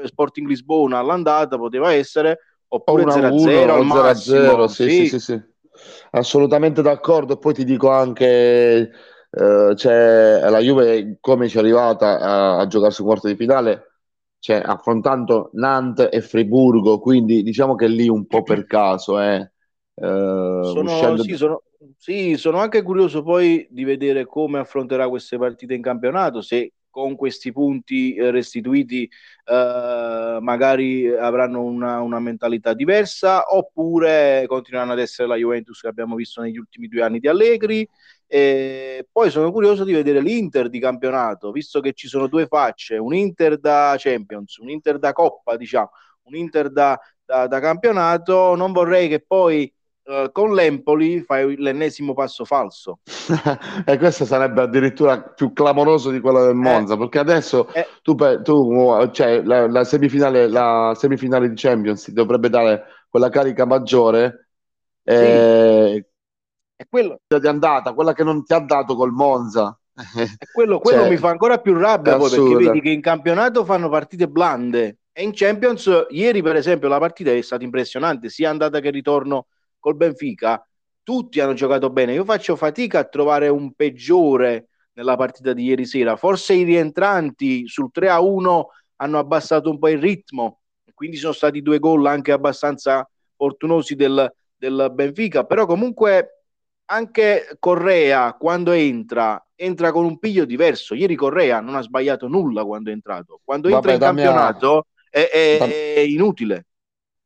Sporting Lisbona all'andata poteva essere... Oppure zero a zero, sì, sì. Sì, sì, assolutamente d'accordo. Poi ti dico anche, eh, cioè, la Juve come ci è arrivata a, a giocarsi quarto di finale, cioè, affrontando Nantes e Friburgo, quindi diciamo che lì un po' per caso. Eh, eh, sono, uscendo... sì, sono, sì, sono anche curioso poi di vedere come affronterà queste partite in campionato, se con questi punti restituiti eh, magari avranno una, una mentalità diversa, oppure continueranno ad essere la Juventus che abbiamo visto negli ultimi due anni di Allegri. E poi sono curioso di vedere l'Inter di campionato, visto che ci sono due facce, un Inter da Champions, un Inter da Coppa, diciamo, un Inter da, da, da campionato. Non vorrei che poi uh, con l'Empoli fai l'ennesimo passo falso. E questo sarebbe addirittura più clamoroso di quello del Monza, eh, perché adesso eh, tu, tu cioè, la, la, semifinale, la semifinale di Champions dovrebbe dare quella carica maggiore, sì, eh, è quello di andata, quella che non ti ha dato col Monza. E quello, quello cioè, mi fa ancora più rabbia poi, perché vedi che in campionato fanno partite blande e in Champions ieri per esempio la partita è stata impressionante, sia andata che ritorno col Benfica, tutti hanno giocato bene. Io faccio fatica a trovare un peggiore nella partita di ieri sera. Forse i rientranti sul tre a uno hanno abbassato un po' il ritmo, quindi sono stati due gol anche abbastanza fortunosi del, del Benfica, però comunque anche Correa quando entra entra con un piglio diverso. Ieri Correa non ha sbagliato nulla quando è entrato, quando Vabbè, entra in Damia, campionato è, è, Dam... è inutile.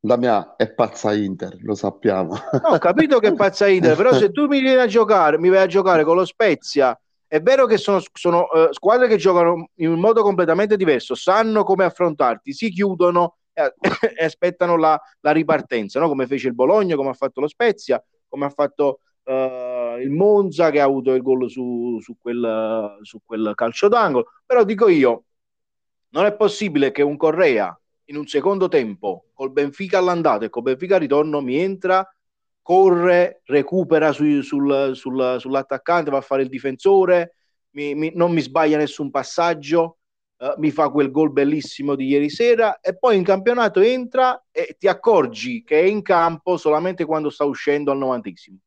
Damia è pazza Inter, lo sappiamo. No, ho capito che è pazza Inter, però se tu mi vieni a giocare, mi vai a giocare con lo Spezia, è vero che sono, sono uh, squadre che giocano in un modo completamente diverso, sanno come affrontarti, si chiudono e, e aspettano la, la ripartenza, no? Come fece il Bologna, come ha fatto lo Spezia, come ha fatto Uh, il Monza, che ha avuto il gol su, su, quel, su quel calcio d'angolo. Però dico io, non è possibile che un Correa in un secondo tempo col Benfica all'andata e col Benfica al ritorno mi entra, corre, recupera su, sul, sul, sull'attaccante, va a fare il difensore, mi, mi, non mi sbaglia nessun passaggio, uh, mi fa quel gol bellissimo di ieri sera e poi in campionato entra e ti accorgi che è in campo solamente quando sta uscendo al novantesimo.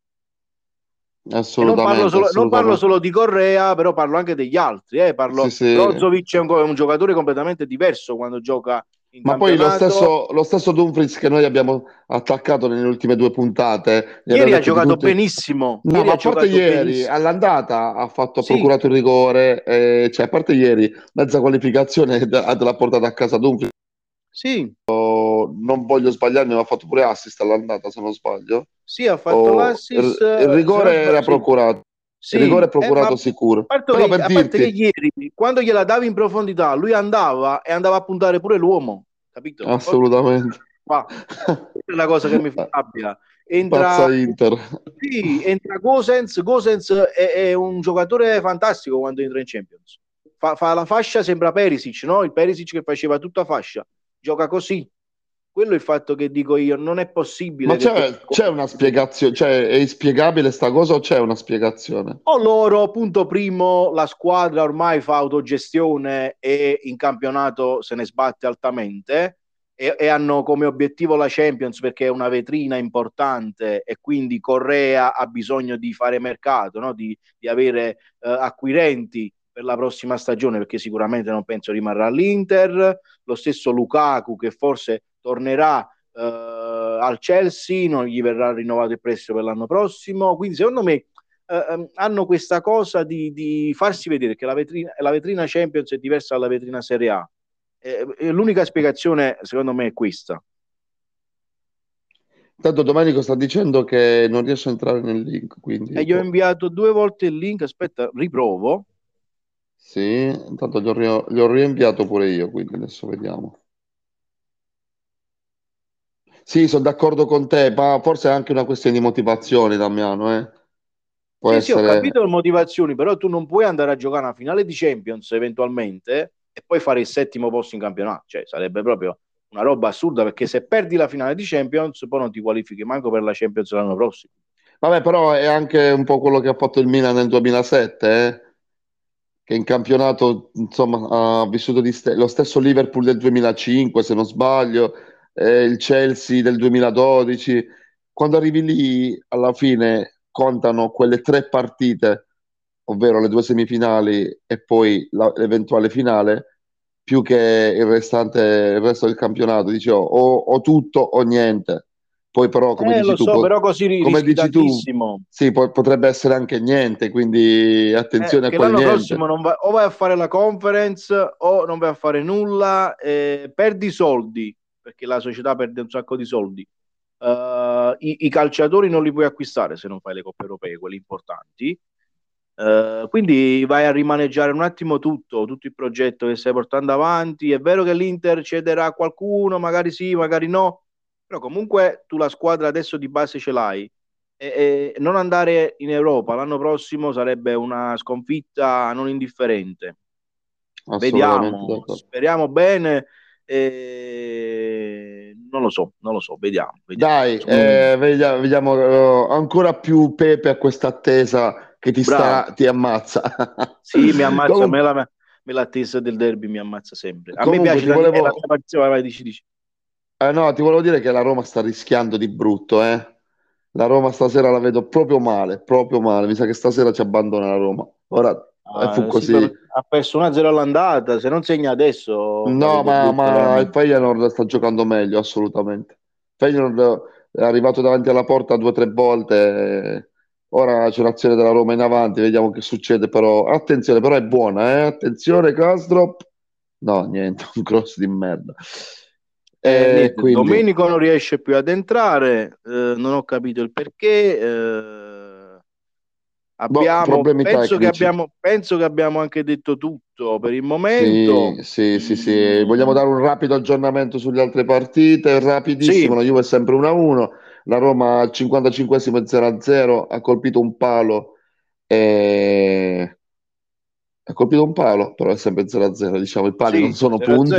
Assolutamente, non parlo, solo, assolutamente. Non parlo solo di Correa, però parlo anche degli altri. Eh? Parlo, sì, sì. Brozovic è un, un giocatore completamente diverso quando gioca in Ma campionato. Poi lo stesso, lo stesso Dumfries che noi abbiamo attaccato nelle ultime due puntate. Ieri ha giocato tutti... benissimo. No, ieri ma a parte ieri, benissimo. All'andata ha fatto sì. procurato il rigore, eh, cioè a parte ieri, mezza qualificazione l'ha portata a casa Dumfries. Sì. Oh, non voglio sbagliarmi, ma ha fatto pure assist all'andata, se non sbaglio. Sì, ha fatto oh, l'assist. R- il rigore era sì. procurato. Sì. Il rigore è procurato eh, ma, sicuro. Parto Però che, per a dirti... parte che ieri, quando gliela davi in profondità, lui andava e andava a puntare pure l'uomo, capito? Assolutamente. Ma, è la cosa che mi fa rabbia. Entra Inter. Sì, entra Gosens. Gosens è, è un giocatore fantastico quando entra in Champions. Fa, fa la fascia, sembra Perisic, no? Il Perisic che faceva tutta fascia. Gioca così, quello è il fatto che dico io, non è possibile. Ma che c'è, c'è una spiegazione, cioè è inspiegabile sta cosa o c'è una spiegazione? O loro, punto primo, la squadra ormai fa autogestione e in campionato se ne sbatte altamente e, e hanno come obiettivo la Champions perché è una vetrina importante e quindi Correa ha bisogno di fare mercato, no? di, di avere eh, acquirenti per la prossima stagione, perché sicuramente non penso rimarrà all'Inter. Lo stesso Lukaku che forse tornerà eh, al Chelsea, non gli verrà rinnovato il prestito per l'anno prossimo, quindi secondo me eh, hanno questa cosa di, di farsi vedere che la vetrina, la vetrina Champions è diversa dalla vetrina Serie A, eh, l'unica spiegazione secondo me è questa. Tanto Domenico sta dicendo che non riesce a entrare nel link, quindi... e gli ho inviato due volte il link, aspetta, riprovo. Sì, intanto gli ho, ri- gli ho rienviato pure io, quindi adesso vediamo. Sì, sono d'accordo con te, ma forse è anche una questione di motivazione, Damiano. Eh? Può sì, essere... sì, ho capito le motivazioni, però tu non puoi andare a giocare una finale di Champions eventualmente e poi fare il settimo posto in campionato. Cioè, sarebbe proprio una roba assurda, perché se perdi la finale di Champions poi non ti qualifichi manco per la Champions l'anno prossimo. Vabbè, però è anche un po' quello che ha fatto il Milan nel duemilasette, eh? Che in campionato insomma ha vissuto di st- lo stesso Liverpool del duemilacinque, se non sbaglio, eh, il Chelsea del duemiladodici. Quando arrivi lì alla fine contano quelle tre partite, ovvero le due semifinali e poi la- l'eventuale finale, più che il restante il resto del campionato. Dici oh, o-, o tutto o niente. Poi però come eh, dici lo tu, so, po- però così come dici tu sì, po- potrebbe essere anche niente, quindi attenzione eh, a quel l'anno niente. Prossimo non va- o vai a fare la Conference o non vai a fare nulla, eh, perdi soldi perché la società perde un sacco di soldi, uh, i-, i calciatori non li puoi acquistare se non fai le coppe europee, quelli importanti, uh, quindi vai a rimaneggiare un attimo tutto tutto il progetto che stai portando avanti. È vero che l'Inter cederà a qualcuno, magari sì, magari no, però comunque tu la squadra adesso di base ce l'hai, e, e non andare in Europa l'anno prossimo sarebbe una sconfitta non indifferente. Vediamo, speriamo bene. Eh, non lo so, non lo so, vediamo, vediamo. Dai, eh, vediamo, vediamo ancora più pepe a questa attesa che ti, sta, ti ammazza. Sì, mi ammazza, comunque, me, la, me l'attesa del derby mi ammazza sempre. A comunque, me piace la, volevo... la partita, vai, dici, dici. Eh, no, ti volevo dire che la Roma sta rischiando di brutto, eh. La Roma stasera la vedo proprio male, proprio male. Mi sa che stasera ci abbandona la Roma. Ora Ah, fu così. Ha perso uno a zero all'andata, se non segna adesso no, ma, ma il Feyenoord sta giocando meglio, assolutamente. Feyenoord è arrivato davanti alla porta due o tre volte, ora c'è l'azione della Roma in avanti, vediamo che succede. Però attenzione, però è buona, eh? Attenzione Castrop, no niente, un cross di merda. Eh, niente, quindi... Domenico non riesce più ad entrare, eh, non ho capito il perché, eh... Abbiamo, boh, penso, che abbiamo, penso che abbiamo anche detto tutto per il momento. Sì, sì, sì, sì. Vogliamo dare un rapido aggiornamento sulle altre partite, rapidissimo. Sì. La Juve è sempre uno a uno, la Roma al cinquantacinquesimo zero a zero, ha colpito un palo e... ha colpito un palo, però è sempre zero a zero, diciamo, i pali sì, non sono punti.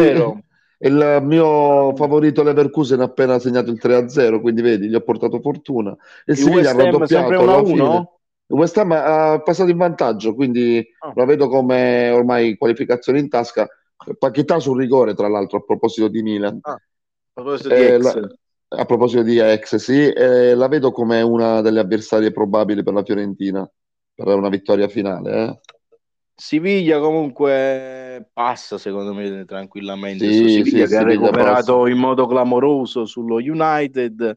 Il mio favorito Leverkusen ha appena segnato il tre a zero, quindi vedi, gli ho portato fortuna. E il Siviglia ha raddoppiato alla fine. West Ham ha passato in vantaggio, quindi oh. la vedo come ormai qualificazione in tasca. Paquetà sul rigore, tra l'altro, a proposito di Milan, ah, a proposito di eh, ex, la, a proposito di ex sì, eh, la vedo come una delle avversarie probabili per la Fiorentina per una vittoria finale. Eh. Siviglia comunque passa, secondo me, tranquillamente. Sì, Siviglia sì, che Siviglia ha recuperato passa in modo clamoroso sullo United.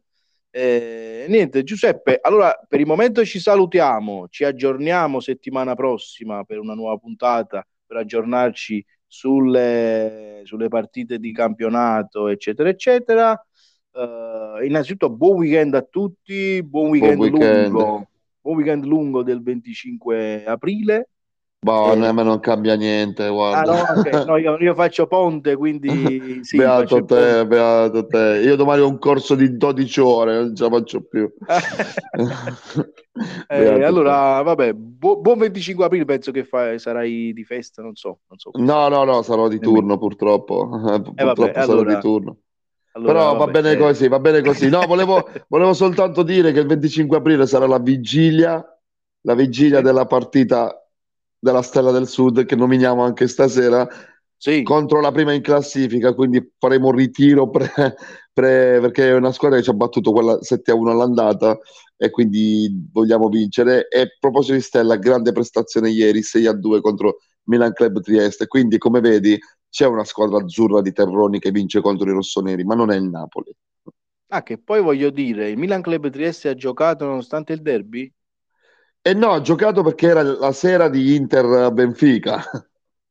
Eh, niente Giuseppe, allora per il momento ci salutiamo, ci aggiorniamo settimana prossima per una nuova puntata per aggiornarci sulle, sulle partite di campionato eccetera eccetera. Eh, innanzitutto buon weekend a tutti, buon weekend, buon weekend. lungo buon weekend lungo del venticinque aprile. Boh, eh, a me non cambia niente, guarda. Ah, no, okay. no, io, io faccio ponte, quindi sì, beato te, ponte. beato te. Io domani ho un corso di dodici ore, non ce la faccio più. eh, allora, te. vabbè, bu- buon venticinque aprile, penso che fa- sarai di festa, non so, non so. No, no, no, sarò di turno purtroppo. Eh, purtroppo vabbè, sarò allora... di turno. Allora, però vabbè, va bene eh. così, va bene così. No, volevo, volevo soltanto dire che il venticinque aprile sarà la vigilia, la vigilia della partita della Stella del Sud che nominiamo anche stasera, sì, contro la prima in classifica, quindi faremo un ritiro pre, pre, perché è una squadra che ci ha battuto quella sette a uno all'andata e quindi vogliamo vincere. E a proposito di Stella, grande prestazione ieri sei a due contro Milan Club Trieste, quindi come vedi c'è una squadra azzurra di Terroni che vince contro i rossoneri, ma non è il Napoli. Ah, che poi voglio dire, il Milan Club Trieste ha giocato nonostante il derby? E eh no, ha giocato perché era la sera di Inter-Benfica.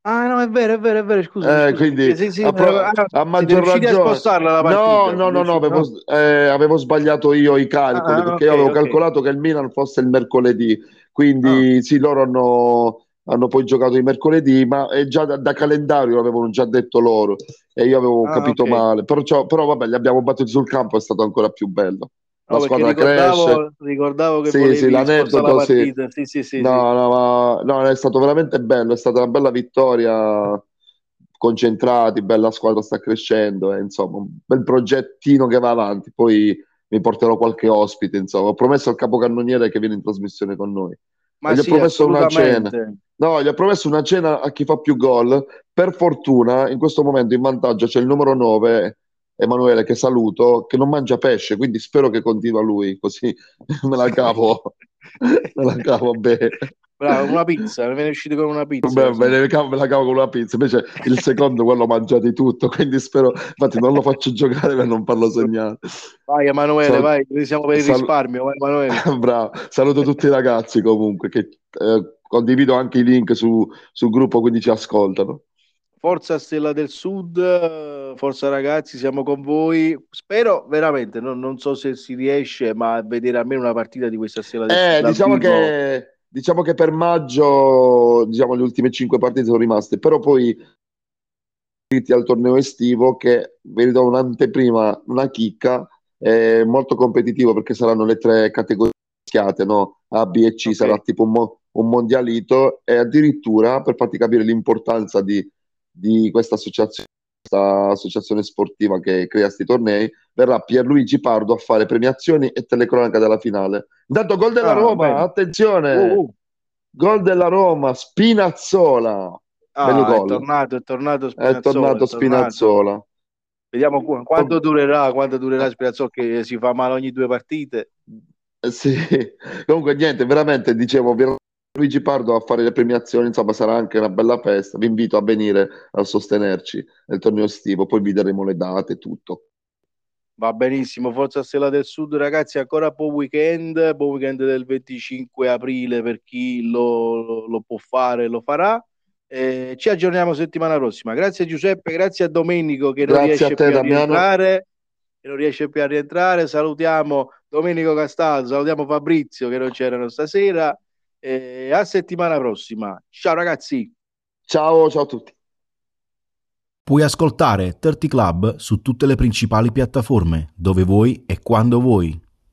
Ah no, è vero, è vero, è vero, scusa. Eh, quindi sì, sì, a, pro- a maggior ragione a spostarla la partita. No, no, no, no, avevo, no? Eh, avevo sbagliato io i calcoli, ah, perché okay, io avevo okay. calcolato che il Milan fosse il mercoledì, quindi ah. sì, loro hanno, hanno poi giocato il mercoledì, ma è già da, da calendario l'avevano già detto loro e io avevo ah, capito okay. male. Perciò, però vabbè, li abbiamo battuti sul campo, è stato ancora più bello. La no, squadra ricordavo, cresce. Ricordavo che sì, volevi sì, l'aneddoto, la partita. Sì. Sì, sì, sì, no, sì. No, ma, no, è stato veramente bello, è stata una bella vittoria, concentrati, bella squadra, sta crescendo, eh, insomma, un bel progettino che va avanti. Poi mi porterò qualche ospite, insomma, ho promesso al capocannoniere che viene in trasmissione con noi. Ma gli sì, ho promesso una cena. No, gli ho promesso una cena a chi fa più gol. Per fortuna, in questo momento in vantaggio c'è il numero nove Emanuele, che saluto, che non mangia pesce, quindi spero che continua lui, così me la cavo me la cavo bene. Bravo, una pizza, me ne è uscito con una pizza. Beh, me, ne cavo, me la cavo con una pizza, invece il secondo quello mangia di tutto, quindi spero, infatti non lo faccio giocare per non farlo segnare. Vai Emanuele, Sal- vai, siamo per il sal- risparmio, vai Emanuele. Bravo, saluto tutti i ragazzi comunque, che eh, condivido anche i link su, sul gruppo, quindi ci ascoltano. Forza Stella del Sud, forza ragazzi, siamo con voi. Spero veramente, non, non so se si riesce, ma a vedere almeno una partita di questa Stella del eh, Sud. Diciamo che, diciamo che per maggio, diciamo, le ultime cinque partite sono rimaste, però poi al torneo estivo che vi do un'anteprima, una chicca, è molto competitivo perché saranno le tre categorie schicchiate, no? A, B e C, okay. Sarà tipo un, mo- un mondialito, e addirittura, per farti capire l'importanza di, di questa associazione, questa associazione sportiva che crea questi tornei, verrà Pierluigi Pardo a fare premiazioni e telecronaca della finale. Intanto gol della ah, Roma, bene. Attenzione, uh, uh. gol della Roma, Spinazzola. Ah, è tornato, è tornato Spinazzola. È tornato Spinazzola. È tornato. Vediamo qua, quanto durerà, quanto durerà Spinazzola, che si fa male ogni due partite. Sì, comunque niente, veramente, dicevo, Luigi Pardo a fare le premiazioni, insomma sarà anche una bella festa. Vi invito a venire a sostenerci nel torneo estivo, poi vi daremo le date e tutto. Va benissimo, forza Stella del Sud, ragazzi, ancora buon weekend, buon weekend del venticinque aprile per chi lo, lo può fare, lo farà. Eh, ci aggiorniamo settimana prossima. Grazie Giuseppe, grazie a Domenico che non grazie riesce a te, più a rientrare, che non riesce più a rientrare. Salutiamo Domenico Castaldo, salutiamo Fabrizio che non c'erano stasera. Eh, a settimana prossima. Ciao ragazzi. Ciao, ciao a tutti. Puoi ascoltare Thirty Club su tutte le principali piattaforme, dove vuoi e quando vuoi.